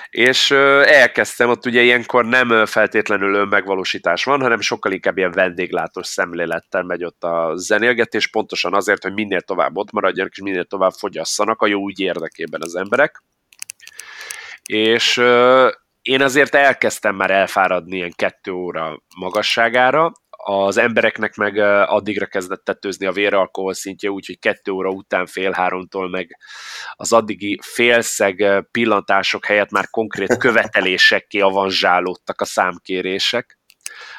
És elkezdtem, ott ugye ilyenkor nem feltétlenül önmegvalósítás van, hanem sokkal inkább ilyen vendéglátós szemlélettel megy ott a zenélgetés, pontosan azért, hogy minél tovább ott maradjanak, és minél tovább fogyasszanak a jó úgy érdekében az emberek. És én azért elkezdtem már elfáradni ilyen kettő óra magasságára, az embereknek meg addigra kezdett tetőzni a véralkohol szintje, úgyhogy kettő óra után fél háromtól meg az addigi félszeg pillantások helyett már konkrét követelésekké avanzsálódtak a számkérések,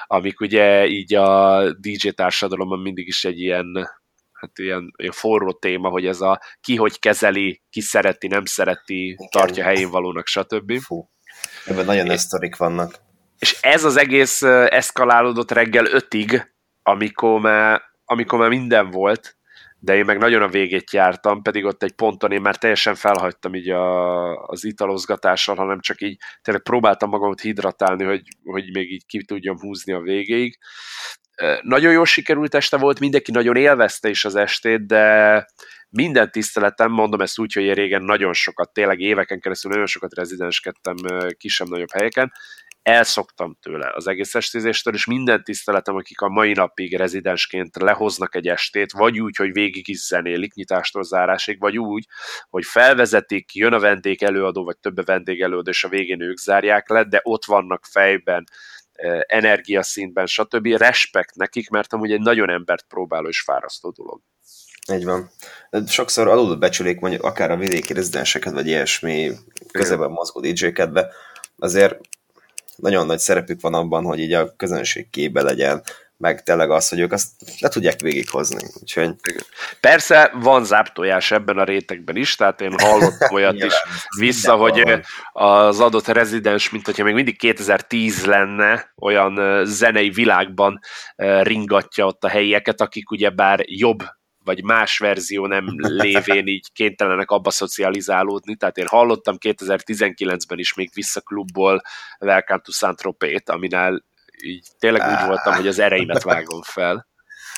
amik ugye így a dé jé társadalomban mindig is egy ilyen, hát ilyen, ilyen forró téma, hogy ez a ki hogy kezeli, ki szereti, nem szereti, tartja helyén valónak, stb. Fú, ebben nagyon ösztorik vannak. És ez az egész eszkalálódott reggel ötig, amikor már, amikor már minden volt, de én meg nagyon a végét jártam, pedig ott egy ponton én már teljesen felhagytam így a, az italozgatással, hanem csak így tényleg próbáltam magamat hidratálni, hogy, hogy még így ki tudjam húzni a végéig. Nagyon jól sikerült este volt, mindenki nagyon élvezte is az estét, de minden tiszteletem, mondom ezt úgy, hogy én régen nagyon sokat, tényleg éveken keresztül nagyon sokat rezidenskedtem kisebb-nagyobb helyeken, elszoktam tőle az egész estézéstől, és minden tiszteletem, akik a mai napig rezidensként lehoznak egy estét, vagy úgy, hogy végig is zenélik, nyitástól zárásig, vagy úgy, hogy felvezetik, jön a vendég előadó, vagy több a vendég előadó, és a végén ők zárják le, de ott vannak fejben, energiaszintben, stb. Respekt nekik, mert amúgy egy nagyon embert próbáló és fárasztó dolog. Így van. Sokszor alul becsülik, mondjuk akár a vidéki rezidenseket, vagy ilyesmi közében mozgó dé dzsékedbe, azért nagyon nagy szerepük van abban, hogy így a közönség képbe legyen, meg tényleg az, hogy ők azt le tudják végighozni. Úgyhogy... Persze van záptojás ebben a rétegben is, tehát én hallottam olyat is vissza, hogy az adott rezidens, mint hogyha még mindig kétezer-tíz lenne, olyan zenei világban ringatja ott a helyieket, akik ugyebár jobb vagy más verzió nem lévén így kénytelenek abba szocializálódni, tehát én hallottam kétezer-tizenkilencben is még vissza klubból Welcome to Saint-Tropez-t, aminál így tényleg úgy voltam, hogy az ereimet vágom fel.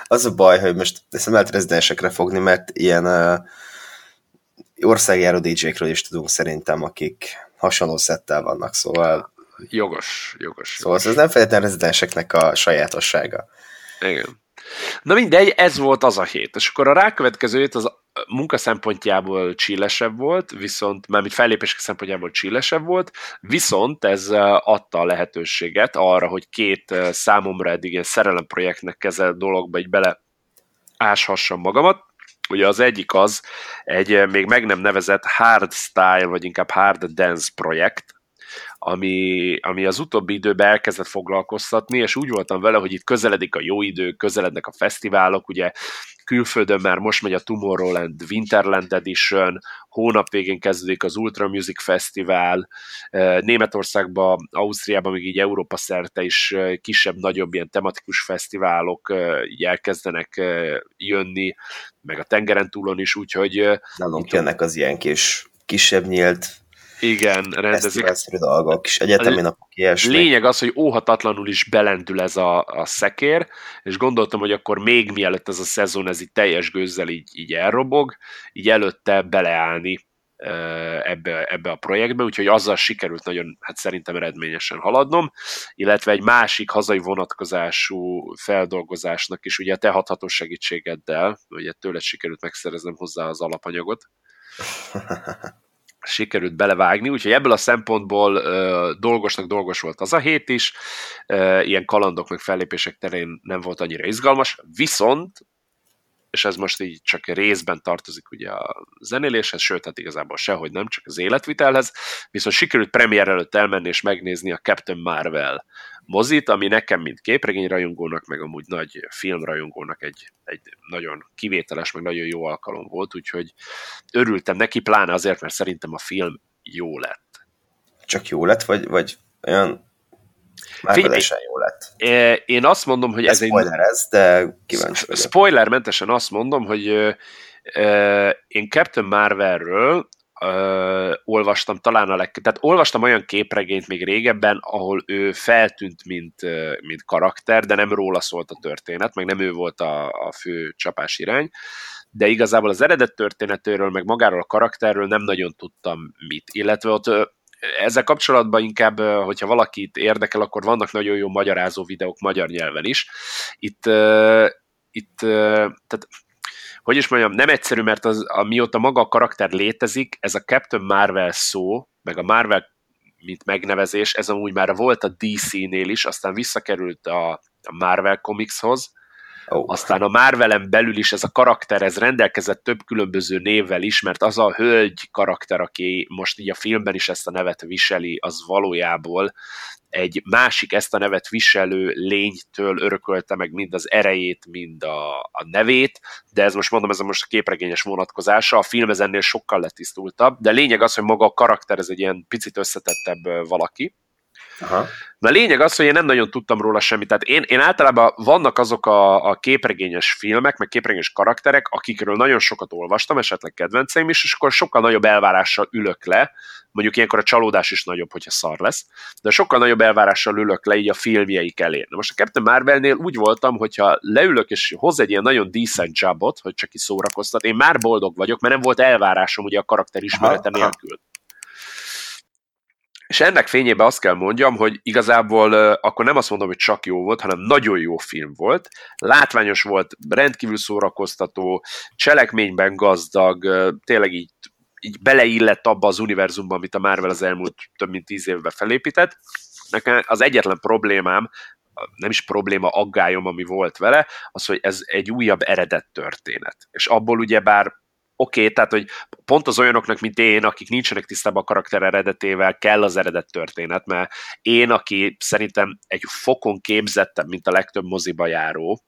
Az a baj, hogy most nem lehet rezidensekre fogni, mert ilyen uh, országjáró dé dzsékről is tudunk szerintem, akik hasonló szettel vannak, szóval... Jogos, jogos. Szóval jogos. Ez nem feltétlenül rezidenseknek a sajátossága. Igen. Na mindegy, ez volt az a hét. És akkor a rákövetkező hét az munka szempontjából chillesebb volt, viszont, mármint fellépések szempontjából chillesebb volt, viszont ez adta a lehetőséget arra, hogy két számomra eddig ilyen szerelemprojektnek kezelt dologba így beleáshassam magamat. Ugye az egyik az egy még meg nem nevezett hardstyle, vagy inkább hard dance projekt, Ami, ami az utóbbi időben elkezdett foglalkoztatni, és úgy voltam vele, hogy itt közeledik a jó idő, közelednek a fesztiválok, ugye külföldön már most megy a Tomorrowland Winterland Edition, hónap végén kezdődik az Ultra Music Festival, Németországban, Ausztriában, még így Európa szerte is kisebb-nagyobb ilyen tematikus fesztiválok így elkezdenek jönni, meg a tengeren túlon is, úgyhogy... Nagyon kellnek az ilyen kis kisebb nyílt igen, rendezik. Dolgok, és egyetemi napok ilyesmi. Lényeg az, hogy óhatatlanul is belendül ez a, a szekér, és gondoltam, hogy akkor még mielőtt ez a szezon, ez így teljes gőzzel így, így elrobog, így előtte beleállni ebbe, ebbe a projektbe, úgyhogy azzal sikerült nagyon, hát szerintem eredményesen haladnom, illetve egy másik hazai vonatkozású feldolgozásnak is, ugye a te hatható segítségeddel, ugye tőled sikerült megszereznem hozzá az alapanyagot, sikerült belevágni, úgyhogy ebből a szempontból uh, dolgosnak dolgos volt az a hét is, uh, ilyen kalandok meg fellépések terén nem volt annyira izgalmas, viszont, és ez most így csak részben tartozik ugye a zenéléshez, sőt, hát igazából sehogy nem, csak az életvitelhez, viszont sikerült premier előtt elmenni és megnézni a Captain Marvel mozit, ami nekem, mint képregényrajongónak, meg amúgy nagy filmrajongónak egy, egy nagyon kivételes, meg nagyon jó alkalom volt, úgyhogy örültem neki, pláne azért, mert szerintem a film jó lett. Csak jó lett, vagy, vagy olyan márvelésen jó lett? Én azt mondom, hogy... De ez spoilerez, egy... de kíváncsi vagyok. Spoilermentesen azt mondom, hogy én Captain Marvelről Uh, olvastam talán a leg... Tehát olvastam olyan képregényt még régebben, ahol ő feltűnt, mint, mint karakter, de nem róla szólt a történet, meg nem ő volt a, a fő csapás irány, de igazából az eredet történetéről, meg magáról a karakterről nem nagyon tudtam mit. Illetve ott ezzel kapcsolatban inkább, hogyha valakit érdekel, akkor vannak nagyon jó magyarázó videók magyar nyelven is. Itt, uh, itt uh, tehát hogy is mondjam, nem egyszerű, mert az, amióta maga a karakter létezik, ez a Captain Marvel szó, meg a Marvel mint megnevezés, ez amúgy már volt a dé cé-nél is, aztán visszakerült a Marvel Comicshoz, oh. Aztán a Marvelen belül is ez a karakter, ez rendelkezett több különböző névvel is, mert az a hölgy karakter, aki most így a filmben is ezt a nevet viseli, az valójából egy másik ezt a nevet viselő lénytől örökölte meg mind az erejét, mind a, a nevét, de ez most mondom, ez a most a képregényes vonatkozása, a film ennél sokkal letisztultabb, de lényeg az, hogy maga a karakter, ez egy ilyen picit összetettebb valaki, Aha. De a lényeg az, hogy én nem nagyon tudtam róla semmit. Tehát én, én általában vannak azok a, a képregényes filmek, meg képregényes karakterek, akikről nagyon sokat olvastam, esetleg kedvenceim is, és akkor sokkal nagyobb elvárással ülök le, mondjuk ilyenkor a csalódás is nagyobb, hogyha szar lesz, de sokkal nagyobb elvárással ülök le így a filmjeik elé. Na most a Captain Marvelnél úgy voltam, hogyha leülök és hoz egy ilyen nagyon decent jobot, hogy csak ki szórakoztat, én már boldog vagyok, mert nem volt elvárásom ugye a karakter ismerete nélkül. És ennek fényében azt kell mondjam, hogy igazából akkor nem azt mondom, hogy csak jó volt, hanem nagyon jó film volt. Látványos volt, rendkívül szórakoztató, cselekményben gazdag, tényleg így, így beleillett abba az univerzumban, amit a Marvel az elmúlt több mint tíz évben felépített. Nekem az egyetlen problémám, nem is probléma, aggályom, ami volt vele, az, hogy ez egy újabb eredet történet. És abból ugyebár oké, okay, tehát, hogy pont az olyanoknak, mint én, akik nincsenek tisztában a karakter eredetével, kell az eredet történet, mert én, aki szerintem egy fokon képzettem, mint a legtöbb moziba járó,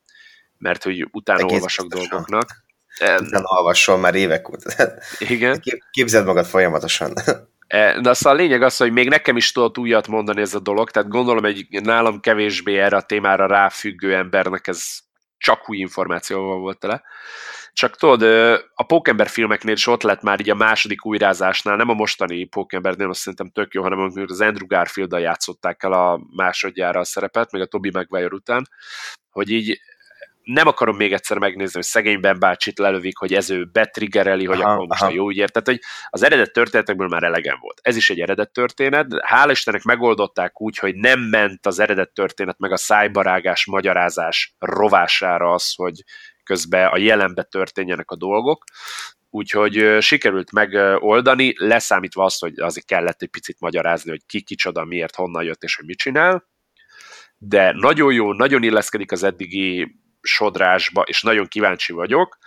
mert hogy utána egész olvasok biztosan dolgoknak. Utána olvasol már évek óta. Igen. Képzeld magad folyamatosan. De aztán a lényeg az, hogy még nekem is tudott újat mondani ez a dolog, tehát gondolom egy nálam kevésbé erre a témára ráfüggő embernek ez csak új információval volt tele. Csak tudod, a Pókember filmeknél is ott lett már így a második újrázásnál, nem a mostani Pókembernél, azt szerintem tök jó, hanem amikor az Andrew Garfield-dal játszották el a másodjára a szerepet, meg a Tobey Maguire után, hogy így nem akarom még egyszer megnézni, hogy szegény Ben bácsit lelövik, hogy ez ő betriggereli, hogy aha, akkor most aha. a jó ügyért. Tehát, hogy az eredet történetekből már elegem volt. Ez is egy eredet történet. Hála Istennek megoldották úgy, hogy nem ment az eredet történet meg a szájbarágás, magyarázás rovására az, hogy közben a jelenbe történjenek a dolgok. Úgyhogy sikerült megoldani, leszámítva azt, hogy azért kellett egy picit magyarázni, hogy ki kicsoda, miért, honnan jött és hogy mit csinál. De nagyon jó, nagyon illeszkedik az eddigi sodrásba, és nagyon kíváncsi vagyok,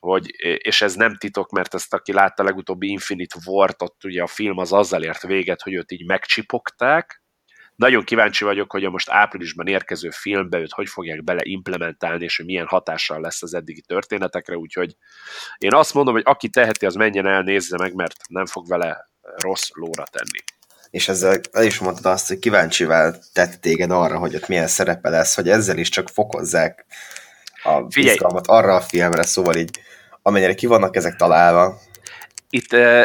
hogy, és ez nem titok, mert ezt aki látta legutóbbi Infinite War-t, ott ugye a film az azzal ért véget, hogy őt így megcsipogták. Nagyon kíváncsi vagyok, hogy a most áprilisban érkező filmbe őt hogy fogják beleimplementálni, és hogy milyen hatással lesz az eddigi történetekre, úgyhogy én azt mondom, hogy aki teheti, az menjen el, nézze meg, mert nem fog vele rossz lóra tenni. És ezzel el is mondtad azt, hogy kíváncsivá tett téged arra, hogy ott milyen szerepe lesz, hogy ezzel is csak fokozzák a bizalmat arra a filmre, szóval így amennyire ki vannak ezek találva. Itt, uh,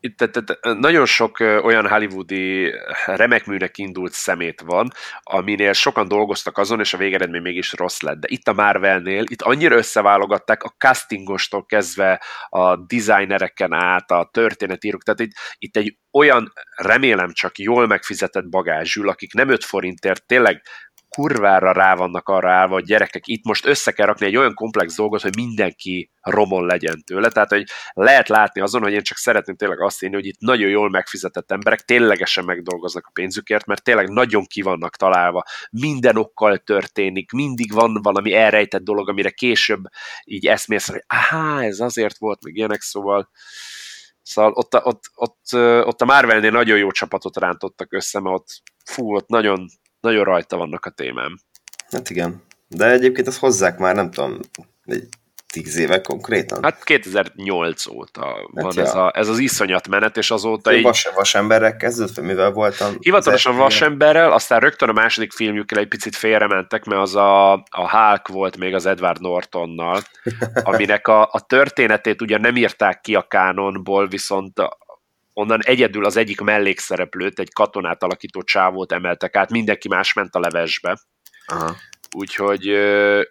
itt, itt, itt nagyon sok olyan hollywoodi remekműnek indult szemét van, aminél sokan dolgoztak azon, és a végeredmény mégis rossz lett. De itt a Marvelnél, itt annyira összeválogatták a castingostól kezdve a designereken át, a történetírók, tehát itt, itt egy olyan, remélem csak jól megfizetett bagázsül, akik nem öt forintért tényleg kurvára rá vannak arra állva, hogy gyerekek, itt most össze kell rakni egy olyan komplex dolgot, hogy mindenki romon legyen tőle. Tehát, hogy lehet látni azon, hogy én csak szeretném tényleg azt hinni, hogy itt nagyon jól megfizetett emberek ténylegesen megdolgoznak a pénzükért, mert tényleg nagyon ki vannak találva. Minden okkal történik, mindig van valami elrejtett dolog, amire később így eszmész, hogy áhá, ez azért volt, meg ilyenek, szóval... Szóval ott, ott, ott, ott a Marvelnél nagyon jó csapatot rántottak össze, mert ott, fú, ott nagyon, nagyon rajta vannak a témám. Hát igen, de egyébként ezt hozzák már, nem tudom, egy tíz éve konkrétan. Hát kétezer-nyolc óta hát van ja. ez, a, ez az iszonyat menet, és azóta így... Vas, vasemberrel kezdődött, mivel voltam? Hivatalosan Vasemberrel, aztán rögtön a második filmjükkel egy picit félrementek, mert az a, a Hulk volt még az Edward Nortonnal, aminek a, a történetét ugye nem írták ki a kánonból, viszont onnan egyedül az egyik mellékszereplőt, egy katonát alakító csávót emeltek át, mindenki más ment a levesbe. Aha. Úgyhogy,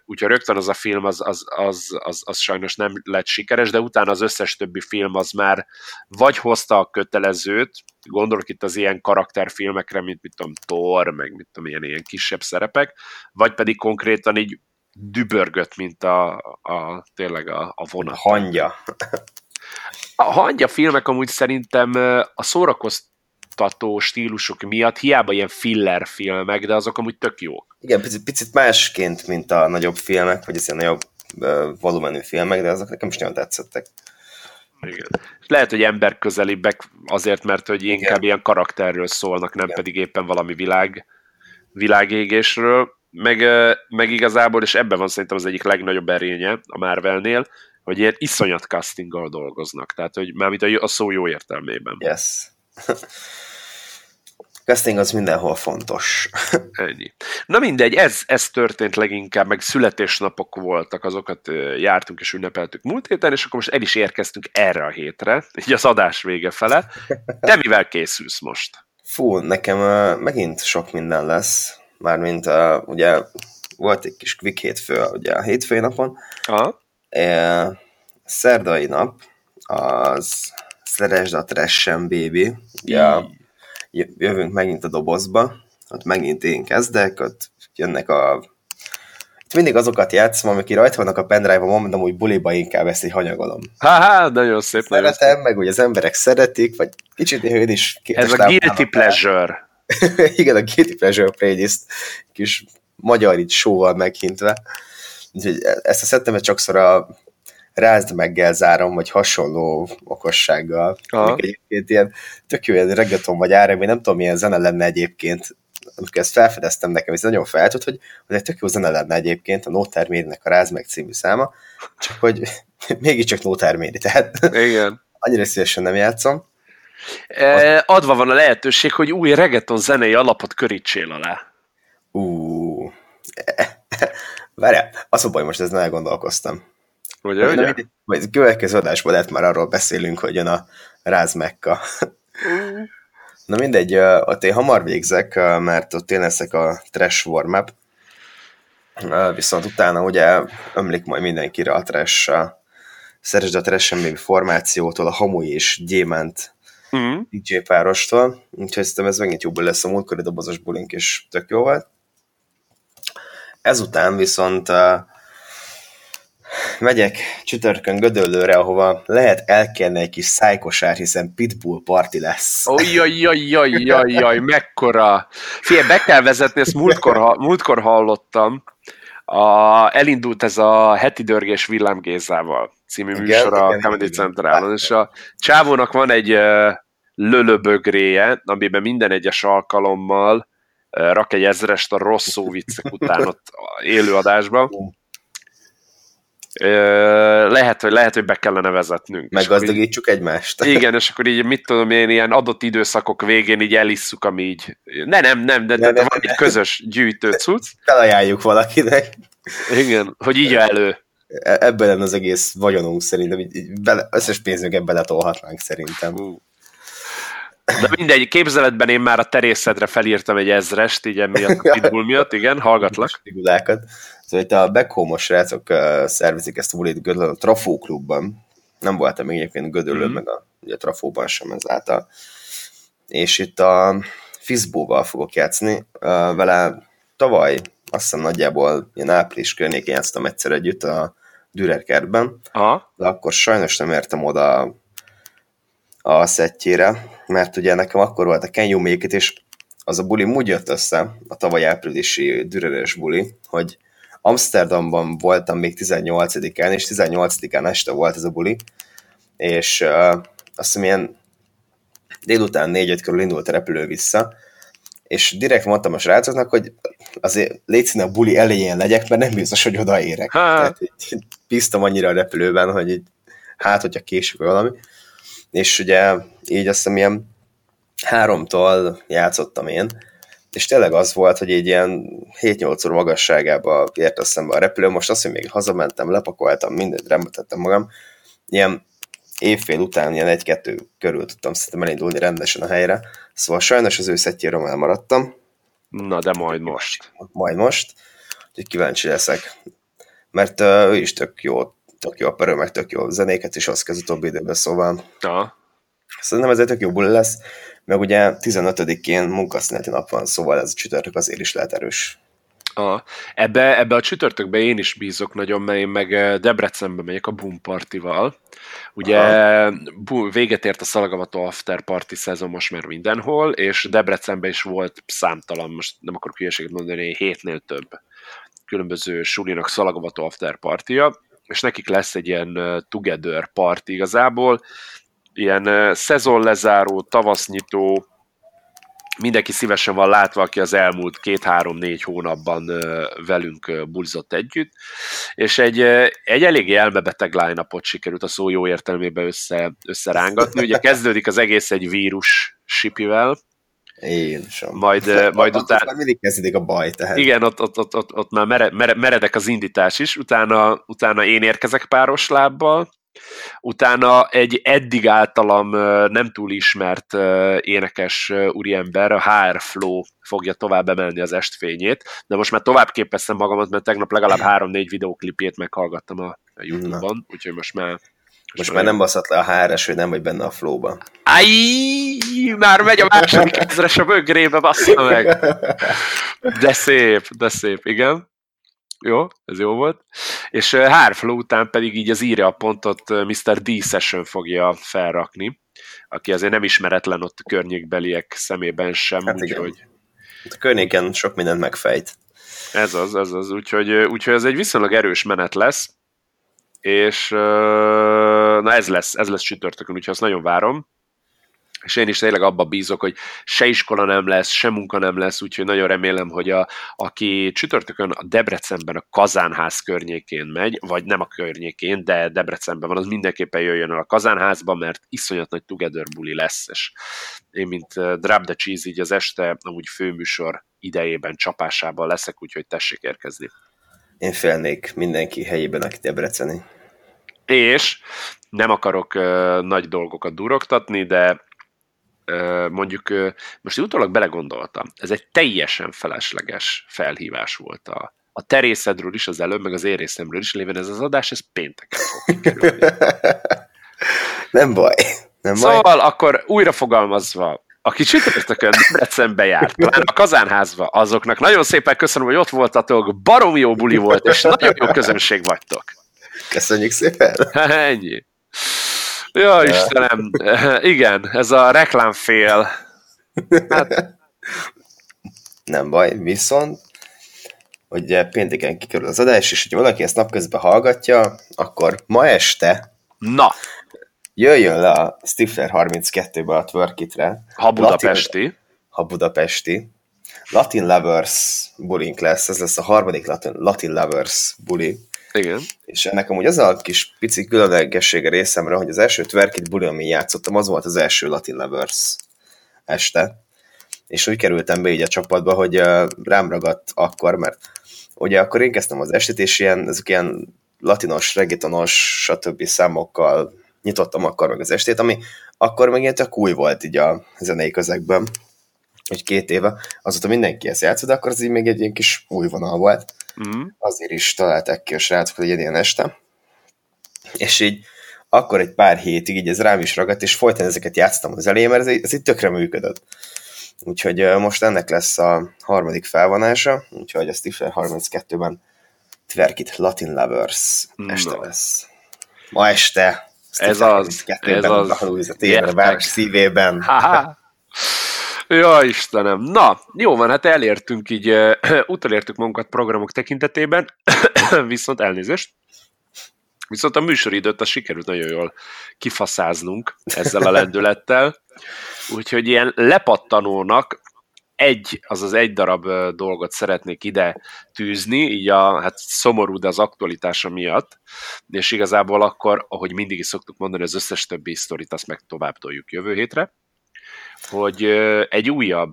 úgyhogy rögtön az a film az, az, az, az, az sajnos nem lett sikeres, de utána az összes többi film az már vagy hozta a kötelezőt, gondolok itt az ilyen karakterfilmekre, mint mit tudom, Thor, meg mit tudom, ilyen, ilyen kisebb szerepek, vagy pedig konkrétan így dübörgött, mint a, a tényleg a, a vonat. A hangya. A hangya filmek amúgy szerintem a szórakoztató tató stílusok miatt, hiába ilyen filler filmek, de azok amúgy tök jók. Igen, picit, picit másként, mint a nagyobb filmek, vagy az ilyen nagyobb uh, volumenű filmek, de azok nekem is nagyon tetszettek. Igen. Lehet, hogy emberközelibbek azért, mert hogy inkább igen, ilyen karakterről szólnak, nem igen, pedig éppen valami világ, világégésről, meg, meg igazából, és ebben van szerintem az egyik legnagyobb erénye a Marvelnél, hogy ilyen iszonyat castinggal dolgoznak, tehát hogy mármint a szó jó értelmében. Yes. casting az mindenhol fontos. Ennyi. Na mindegy, ez, ez történt leginkább, meg születésnapok voltak, azokat jártunk és ünnepeltük múlt héten, és akkor most el is érkeztünk erre a hétre, így az adás vége fele. Te mivel készülsz most? Fú, nekem uh, megint sok minden lesz, mármint uh, ugye volt egy kis Quick hétfő, ugye a hétfői napon. Aha. Uh, szerdai nap az Szeres D'Atréssem Baby. Ja, jövünk megint a dobozba, ott megint én kezdek, ott jönnek a... Itt mindig azokat játszom, amik rajta vannak a pendrive-on, mondom, hogy buliba inkább ezt így hanyagolom. Há-há, nagyon szép. Szeretem, nagyon meg úgy az emberek szeretik, vagy kicsit én is... Ez a guilty pleasure. Igen, a guilty pleasure playlist, kis magyar így sóval meghintve. Úgyhogy ezt a szettemet sokszor a rázd meggel zárom, vagy hasonló okossággal. Egyébként ilyen tök jó, ilyen reggaeton vagy áram, én nem tudom, milyen zene lenne egyébként, amikor ezt felfedeztem nekem, és nagyon feltűnt, hogy ez egy tök jó zene lenne egyébként, a No Termédnek a Rázd meg című száma, csak hogy mégiscsak No Termédi, tehát igen. Annyira szívesen nem játszom. E, adva van a lehetőség, hogy új reggaeton zenei alapot körítsél alá. Úúúú. Várjál, az a baj, most ezen elgondolkoztam. Ugye, ugye? Majd a következő adásban lehet már arról beszélünk, hogy jön a rázmekka. Mm. Na mindegy, ott én hamar végzek, mert ott én leszek a trash warm-up, viszont utána ugye ömlik majd mindenkire a trash, a Szeres D'Atréssem Baby formációtól, a Hamui és Gyémánt mm. dé jé párostól, úgyhogy szerintem ez megint jobban lesz, a múltkori dobozos bulink is tök jó volt. Ezután viszont megyek csütörtön Gödöllőre, ahova lehet elkenni egy kis szájkosár, hiszen pitbull parti lesz. Ojjajjajjajjajjaj, mekkora! Figyelj, be kell vezetni, ezt múltkor, múltkor hallottam. A, elindult ez a Heti Dörgés Villám Gézával című igen, műsor igen, a Comedy Centrálon, és a csávónak van egy lölöbögréje, amiben minden egyes alkalommal rak egy ezrest a rossz szó viccek után ott élőadásban. Lehet, hogy lehet, hogy be kellene vezetnünk. Meggazdagítsuk egymást. Igen, és akkor így, mit tudom én, ilyen adott időszakok végén így elisszuk, ami így... Ne, nem, nem, de, de, de, de van egy közös gyűjtő cucc. Felajánljuk valakinek. Igen, hogy így elő. Ebben lenne az egész vagyonunk szerintem, így bele, összes pénzünket beletolhatnánk szerintem. Hú. De mindegy, képzeletben én már a terészedre felírtam egy ezrest, így emiatt a pitbull miatt, igen, hallgatlak. Szóval itt a back home-os srácok uh, szervezik ezt a bulit Gödöllőn, a Trafó klubban. Nem voltam még egyébként Gödöllőn, mm. meg a, a Trafóban sem ezáltal. És itt a Fizbóval fogok játszani. Uh, vele tavaly, azt hiszem nagyjából ilyen április környékén játsztam egyszer együtt a Dürer kertben. Aha. De akkor sajnos nem értem oda a szettjére, mert ugye nekem akkor volt a kenyóméket, és az a buli úgy jött össze, a tavaly áprilisi düreres buli, hogy Amsterdamban voltam még tizennyolcadikán, és tizennyolcadikán este volt ez a buli, és uh, azt hiszem ilyen délután négy-öt körül indult a repülő vissza, és direkt mondtam a srácoknak, hogy azért légy színe a buli elején legyek, mert nem biztos, hogy odaérek. Tehát így, bíztam annyira a repülőben, hogy így, hát, hogyha később valami. És ugye így azt hiszem ilyen háromtól játszottam én, és tényleg az volt, hogy így ilyen hét-nyolc óra magasságába ért eszembe a repülő, most azt, hogy még hazamentem, lepakoltam, mindent rendbetettem magam, ilyen évfél után, ilyen egy-kettő körül tudtam szerintem elindulni rendesen a helyre, szóval sajnos az ő szettjéről elmaradtam. Na, de majd most. Majd most, úgyhogy kíváncsi leszek, mert uh, ő is tök jó, tök jó a perő, meg tök jó zenéket is az kell az utóbbi időben, szóval. Ja. Szerintem ez egy tök jó buli lesz, meg ugye tizenötödikén munkaszüneti nap van, szóval ez a csütörtök azért is lehet erős. Aha. Ebbe, ebbe a csütörtökbe én is bízok nagyon, mert én meg Debrecenbe megyek a Boom Partival. Ugye bu- véget ért a Szalagamató After Party szezon most már mindenhol, és Debrecenben is volt számtalan, most nem akarok hülyeséget mondani, hétnél több különböző sulinak Szalagamató After Party-ja, és nekik lesz egy ilyen together party igazából, ilyen szezonlezáró, tavasznyitó, mindenki szívesen van látva, aki az elmúlt két-három-négy hónapban velünk bulzott együtt, és egy, egy eléggé elmebeteg line-upot sikerült a szó jó értelmében össze, összerángatni. Ugye kezdődik az egész egy vírus sipivel, Én sem. Majd, uh, majd utána... Már mindig kezdődik a baj, tehát. Igen, ott, ott, ott, ott, ott már mere, mere, meredek az indítás is, utána, utána én érkezek páros lábbal, utána egy eddig általam nem túl ismert énekes úriember, a há er Flow fogja tovább emelni az estfényét, de most már tovább képeztem magamat, mert tegnap legalább három-négy videóklipjét meghallgattam a Youtube-on, úgyhogy most már... Most már nem baszott le a há eres, hogy nem vagy benne a flowban. Ájjjj, már megy a második ezres a bögrébe, bassza meg. De szép, de szép, igen. Jó, ez jó volt. És há er Flow után pedig így az írja a pontot miszter D Session fogja felrakni, aki azért nem ismeretlen ott a környékbeliek szemében sem, hát úgyhogy... A környéken sok mindent megfejt. Ez az, ez az, úgyhogy, úgyhogy ez egy viszonylag erős menet lesz. És na ez lesz, ez lesz csütörtökön, úgyhogy azt nagyon várom. És én is tényleg abba bízok, hogy se iskola nem lesz, se munka nem lesz, úgyhogy nagyon remélem, hogy a, aki csütörtökön a Debrecenben a Kazánház környékén megy, vagy nem a környékén, de Debrecenben van, az mindenképpen jöjjön el a Kazánházba, mert iszonyat nagy together buli lesz, és én, mint Drop the Cheese, így az este amúgy főműsor idejében, csapásában leszek, úgyhogy tessék érkezni. Én félnék mindenki helyében, aki debreceni. És nem akarok uh, nagy dolgokat durogtatni, de uh, mondjuk uh, most utólag belegondoltam, ez egy teljesen felesleges felhívás volt a, a te részedről is az előbb, meg az én részemről is, lévén ez az adás, ez pénteken fog kikerülni. Nem baj. Nem szóval baj. Akkor újra fogalmazva, aki csütörtökön Debrecenbe járt, pláne a Kazánházba, azoknak nagyon szépen köszönöm, hogy ott voltatok, baromi jó buli volt, és nagyon jó közönség vagytok. Köszönjük szépen! Ennyi. Jó, Istenem, igen, ez a reklámfél. Hát... Nem baj, viszont, hogy pénteken kikerül az adás, és hogyha valaki ezt napközben hallgatja, akkor ma este... Na! Jöjjön le a Stifler harminckettőbe a Twerkitre. Ha budapesti. Latin, ha budapesti. Latin Lovers bulink lesz. Ez lesz a harmadik Latin, Latin Lovers buli. Igen. És ennek amúgy az a kis pici különlegessége részemre, hogy az első Twerkit buli, amin játszottam, az volt az első Latin Lovers este. És úgy kerültem be így a csapatba, hogy rám ragadt akkor, mert ugye akkor én kezdtem az estét, és ilyen, ezek ilyen latinos, reggaetonos, stb. Számokkal nyitottam akkor meg az estét, ami akkor meg ilyen tök új volt így a zenei közegben, hogy két éve. Azóta mindenki ezt játszott, de akkor az így még egy ilyen kis új vonal volt. Mm. Azért is találták ki a srácok, hogy egy ilyen este. És így akkor egy pár hétig így ez rám is ragadt, és folyton ezeket játszottam az elején, mert ez, ez így tökre működött. Úgyhogy most ennek lesz a harmadik felvonása, úgyhogy a Stifler harminckettőben Twerkit Latin Lovers este no. lesz. Ma este... Ez az, ez az. A tévre, bár szívében. Ja, Istenem. Na, jó van, hát elértünk így, utolértük magunkat programok tekintetében, viszont elnézést. Viszont a műsoridőt az sikerült nagyon jól kifaszáznunk ezzel a lendülettel. Úgyhogy ilyen lepattanónak egy, azaz egy darab dolgot szeretnék ide tűzni, így a hát szomorú, de az aktualitása miatt, és igazából akkor, ahogy mindig is szoktuk mondani, az összes többi sztorit azt meg tovább toljuk jövő hétre, hogy egy újabb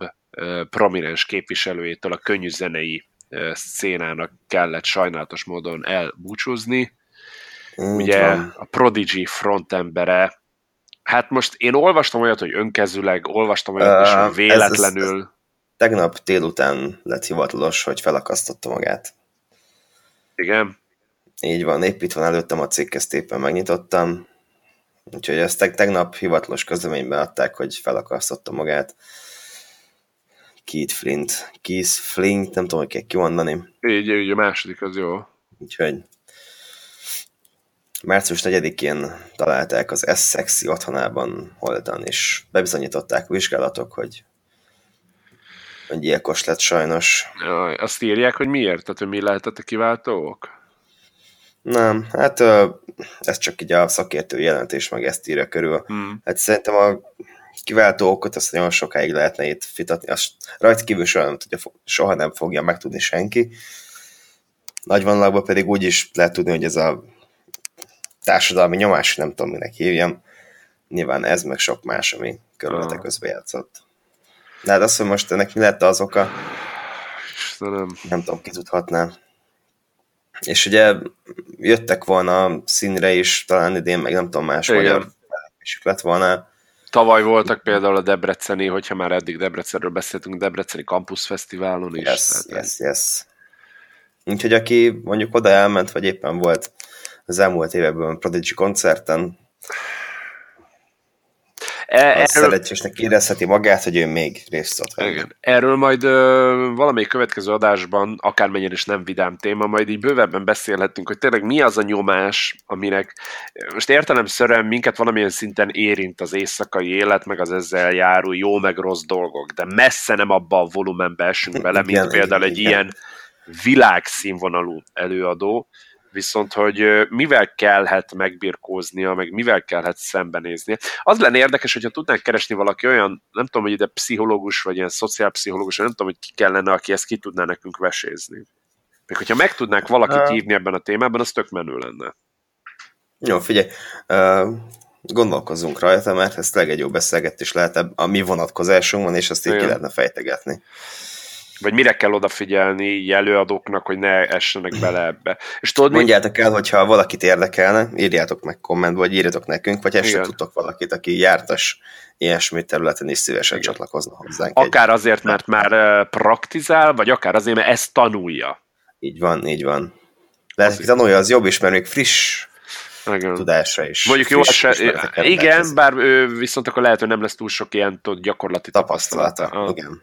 prominens képviselőjétől a könnyűzenei szcénának kellett sajnálatos módon elbúcsúzni. Mm, ugye van. A Prodigy frontembere, hát most én olvastam olyat, hogy önkezüleg, olvastam olyat, uh, és véletlenül... Ez, ez, ez. Tegnap délután lett hivatalos, hogy felakasztotta magát. Igen. Így van, épp itt van előttem a cikk, ezt éppen megnyitottam. Úgyhogy ezt tegnap hivatalos közleményben adták, hogy felakasztotta magát. Keith Flint. Keith Flint, nem tudom, hogy kell kimondani. Így, így a második az jó. Úgyhogy március negyedikén találták az Essexi otthonában holtan, és bebizonyították vizsgálatok, hogy hogy gyilkos lett sajnos. Jaj, azt írják, hogy miért? Tehát, hogy mi lehetett a kiváltók? Nem, hát ez csak így a szakértő jelentés meg ezt írja körül. Hmm. Hát szerintem a kiváltókot azt nagyon sokáig lehetne itt vitatni. Azt rajt kívül soha nem, tudja, soha nem fogja megtudni senki. Nagyvonalakban pedig úgy is lehet tudni, hogy ez a társadalmi nyomás, nem tudom, minek hívjam. Nyilván ez meg sok más, ami körülötte közbe játszott. De hát az, hogy most ennek mi lett az oka, Istenem. Nem tudom, ki tudhatnám. És ugye jöttek volna színre is, talán idén, meg nem tudom, más igen. Magyar felépésük lett volna. Tavaly voltak például a debreceni, hogyha már eddig Debrecenről beszéltünk, debreceni kampuszfesztiválon is. Yes, tehát yes, yes. Úgyhogy aki mondjuk oda elment, vagy éppen volt az elmúlt években Prodigy koncerten, e, erről... szeretésnek érezheti magát, hogy ő még részt tud venni. Erről majd ö, valamelyik következő adásban, akármennyire is nem vidám téma, majd így bővebben beszélhetünk, hogy tényleg mi az a nyomás, aminek most értelemszerűen minket valamilyen szinten érint az éjszakai élet, meg az ezzel járó jó meg rossz dolgok, de messze nem abba a volumenbe esünk bele, mint igen, például egy igen. ilyen világszínvonalú előadó, viszont hogy mivel kellhet megbirkóznia, meg mivel kellhet szembenéznie. Az lenne érdekes, hogyha tudnánk keresni valaki olyan, nem tudom, hogy ide pszichológus, vagy ilyen szociálpszichológus, nem tudom, hogy ki kellene, aki ezt ki tudná nekünk vesézni. Még hogyha meg tudnánk valakit hívni ebben a témában, az tök menő lenne. Jó, figyelj, gondolkozzunk rajta, mert ez tényleg egy jó beszélgetés lehet, a mi vonatkozásunk van, és azt így ki lehetne fejtegetni. Vagy mire kell odafigyelni előadóknak, hogy ne essenek bele ebbe. És tudod, mondjátok el, hogyha valakit érdekelne, írjátok meg kommentbe, vagy írjatok nekünk, vagy esetleg tudtok valakit, aki jártas ilyesmi területen is szívesen igen. csatlakozna hozzánk. Akár egy... azért, mert már praktizál, vagy akár azért, mert ezt tanulja. Így van, így van. De ez tanulja, az jobb is, mert még friss igen. tudásra is. Mondjuk jó, se... igen, bár viszont akkor lehet, hogy nem lesz túl sok ilyen tud, gyakorlati tapasztalata. Ah. Igen.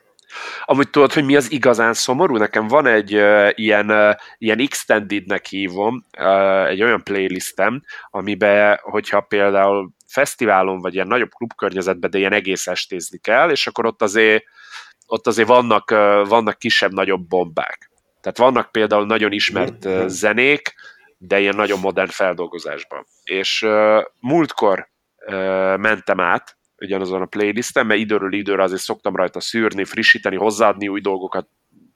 Amúgy tudod, hogy mi az igazán szomorú? Nekem van egy uh, ilyen, uh, ilyen extendednek hívom, uh, egy olyan playlistem, amiben, hogyha például fesztiválon, vagy ilyen nagyobb klubkörnyezetben, de ilyen egész estézni kell, és akkor ott azért, ott azért vannak, uh, vannak kisebb-nagyobb bombák. Tehát vannak például nagyon ismert uh, zenék, de ilyen nagyon modern feldolgozásban. És uh, múltkor uh, mentem át, ugyanazon a playlisten, mert időről időre azért szoktam rajta szűrni, frissíteni, hozzáadni új dolgokat,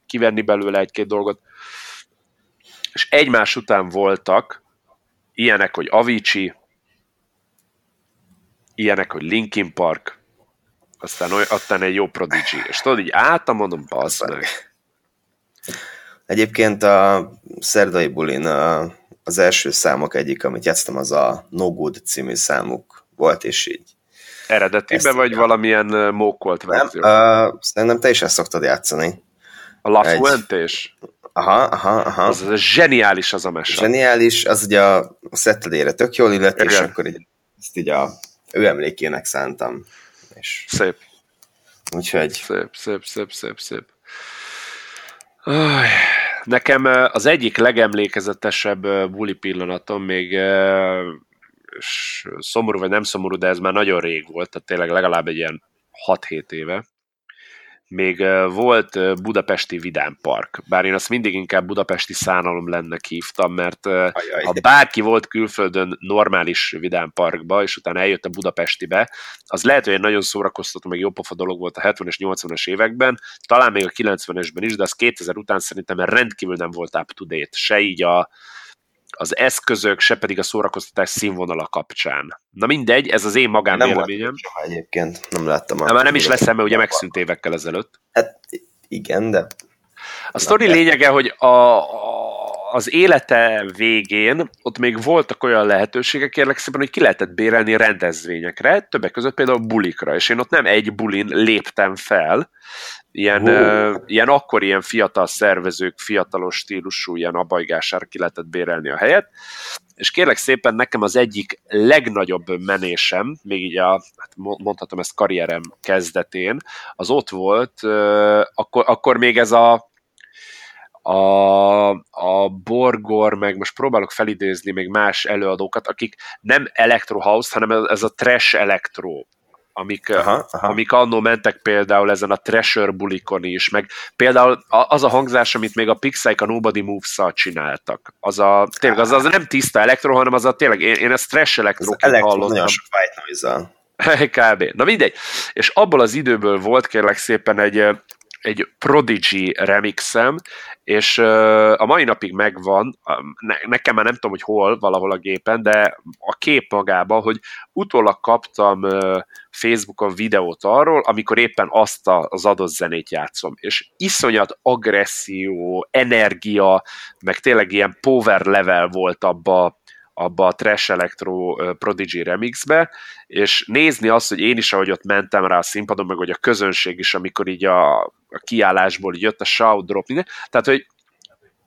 kivenni belőle egy-két dolgot. És egymás után voltak ilyenek, hogy Avicii, ilyenek, hogy Linkin Park, aztán, oly, aztán egy jó Prodigy. És tudod, így álltam, mondom, bassz meg. Egyébként a szerdai bulin a, az első számok egyik, amit játsztam, az a No Good című számuk volt, és így eredetibe, vagy igen. valamilyen mókolt verzió? Nem, uh, szerintem te is ezt szoktad játszani. A La Fuentes? Egy... Aha, aha, aha. Az, az zseniális az a mese. Zseniális, az ugye a szettelére tök jól illet, igen. és akkor így, ezt így a ő emlékének szántam. És... Szép. Úgyhogy... Szép, szép, szép, szép, szép. Aj... Nekem az egyik legemlékezetesebb buli pillanatom még... és szomorú vagy nem szomorú, de ez már nagyon rég volt, tehát tényleg legalább egy ilyen hat-hét éve. Még volt budapesti Vidám Park, bár én azt mindig inkább budapesti szánalom lennek hívtam, mert ajaj, ha bárki volt külföldön normális Vidám Parkba, és utána eljött a budapestibe, az lehet, hogy nagyon szórakoztató, meg jópofa dolog volt a hetvenes, nyolcvanas években, talán még a kilencvenesben is, de az kétezer után szerintem rendkívül nem volt up to date, se így a az eszközök, se pedig a szórakoztatás színvonala kapcsán. Na mindegy, ez az én magán véleményem. Nem egyébként, nem láttam. Na már nem is lesz, mert ugye megszűnt évekkel ezelőtt. Hát igen, de... A sztori lényege, hogy a, a, az élete végén ott még voltak olyan lehetőségek, kérlek szépen, hogy ki lehetett bérelni rendezvényekre, többek között például bulikra, és én ott nem egy bulin léptem fel, ilyen, uh, ilyen akkor ilyen fiatal szervezők, fiatalos stílusú, ilyen abajgására ki lehetett bérelni a helyet, és kérlek szépen nekem az egyik legnagyobb menésem, még így a, hát mondhatom ezt karrierem kezdetén, az ott volt, uh, akkor, akkor még ez a A, a Borgor, meg most próbálok felidézni még más előadókat, akik nem electro house, hanem ez a trash electro, amik, aha, aha. amik annó mentek például ezen a thrasher bulikon is, meg például az a hangzás, amit még a Pixike a Nobody Moves-szal csináltak. Az a, tényleg az, az nem tiszta elektro, hanem az a tényleg, én, én ezt trash electróként hallottam. Nagyon sok white noise-al. Kb. Na mindegy. És abból az időből volt kérlek szépen egy egy Prodigy remixem, és a mai napig megvan, nekem már nem tudom, hogy hol, valahol a gépen, de a kép magában, hogy utólag kaptam Facebookon videót arról, amikor éppen azt az adott zenét játszom, és iszonyat agresszió, energia, meg tényleg ilyen power level volt abba, abba a Trash Electro Prodigy remixbe, és nézni azt, hogy én is, ahogy ott mentem rá a színpadon, meg hogy a közönség is, amikor így a, a kiállásból így jött a shout drop, minden. Tehát, hogy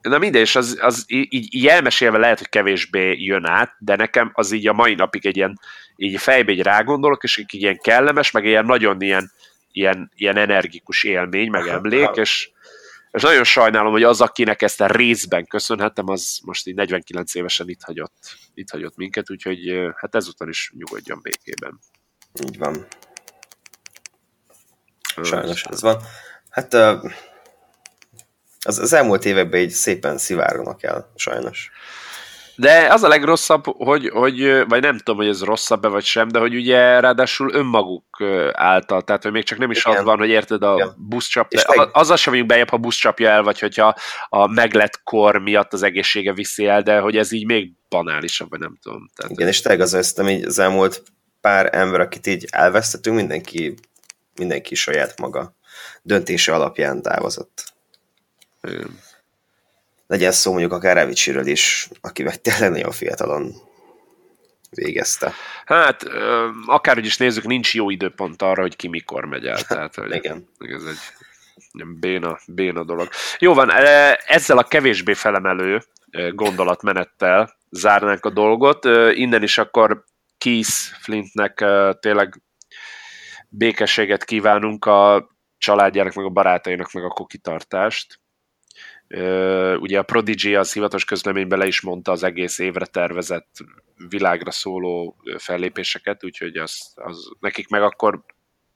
na mindegy, és az, az így, így elmesélve lehet, hogy kevésbé jön át, de nekem az így a mai napig egy ilyen, így fejbe így rágondolok, és így ilyen kellemes, meg ilyen nagyon ilyen, ilyen, ilyen energikus élmény, meg emlék, és És nagyon sajnálom, hogy az, akinek ezt a részben köszönhetem, az most így negyvenkilenc évesen itt hagyott, itt hagyott minket, úgyhogy hát ezután is nyugodjon békében. Így van. Sajnos ez van. Hát az, az elmúlt években így szépen szivárognak el, sajnos. De az a legrosszabb, hogy, hogy, vagy nem tudom, hogy ez rosszabb-e vagy sem, de hogy ugye ráadásul önmaguk által, tehát hogy még csak nem is igen, az van, hogy érted a igen, buszcsapja, meg... azzal sem vagyunk bejebb, ha buszcsapja el, vagy hogyha a meglett kor miatt az egészsége viszi el, de hogy ez így még banálisabb, vagy nem tudom. Tehát, igen, és te igazoltam így az elmúlt pár ember, akit így elvesztettünk, mindenki, mindenki saját maga döntése alapján távozott. Igen. Legyen szó mondjuk akár Revicsiről is, aki meg tényleg nagyon fiatalon végezte. Hát, akárhogy is nézzük, nincs jó időpont arra, hogy ki mikor megy el. Tehát, hogy igen. Ez egy béna, béna dolog. Jó van, ezzel a kevésbé felemelő gondolatmenettel zárnánk a dolgot. Innen is akkor Keith Flintnek tényleg békességet kívánunk, a családjának, meg a barátainak, meg a kokitartást. Uh, ugye a Prodigy az hivatalos közleményben le is mondta az egész évre tervezett világra szóló fellépéseket, úgyhogy az, az nekik meg akkor,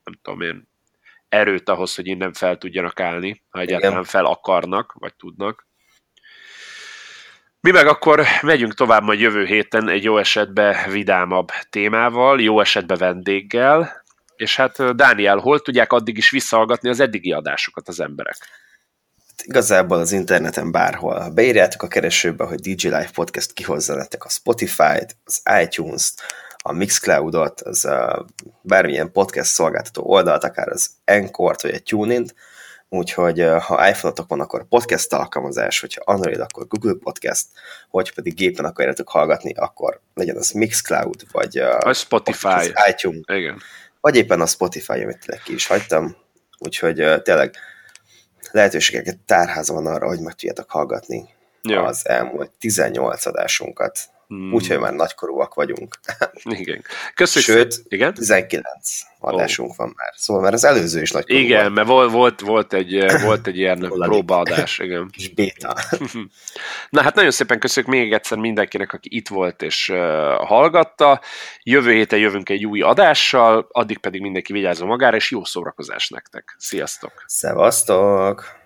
nem tudom én, erőt ahhoz, hogy innen fel tudjanak állni, ha egyáltalán fel akarnak, vagy tudnak. Mi meg akkor megyünk tovább majd jövő héten egy jó esetben vidámabb témával, jó esetben vendéggel, és hát Dániel, hol tudják addig is visszahallgatni az eddigi adásokat az emberek? Igazából az interneten bárhol. Ha beírjátok a keresőbe, hogy dé jé Live Podcast, kihozza nektek a Spotify-t, az iTunes-t, a Mixcloud-ot, az a bármilyen podcast szolgáltató oldalt, akár az Anchor-t, vagy a TuneIn-t, úgyhogy ha iPhone-otok van, akkor podcast alkalmazás, hogyha Android, akkor Google Podcast, hogyha pedig gépen akarjátok hallgatni, akkor legyen az Mixcloud, vagy a Spotify, az iTunes, igen, vagy éppen a Spotify, amit tényleg ki is hagytam, úgyhogy tényleg lehetőségeket tárháza van arra, hogy meg tudjátok hallgatni ja. az elmúlt tizennyolc adásunkat. Hmm. Úgyhogy már nagykorúak vagyunk. Igen. Köszönjük. Sőt, igen? tizenkilenc adásunk oh. van már. Szóval már az előző is nagykorú. Igen, mert volt, volt, volt, egy, volt egy ilyen próbaadás. Igen. Kis béta. Na hát nagyon szépen köszönjük még egyszer mindenkinek, aki itt volt és uh, hallgatta. Jövő héten jövünk egy új adással, addig pedig mindenki vigyázzon magára, és jó szórakozást nektek. Sziasztok! Szevasztok!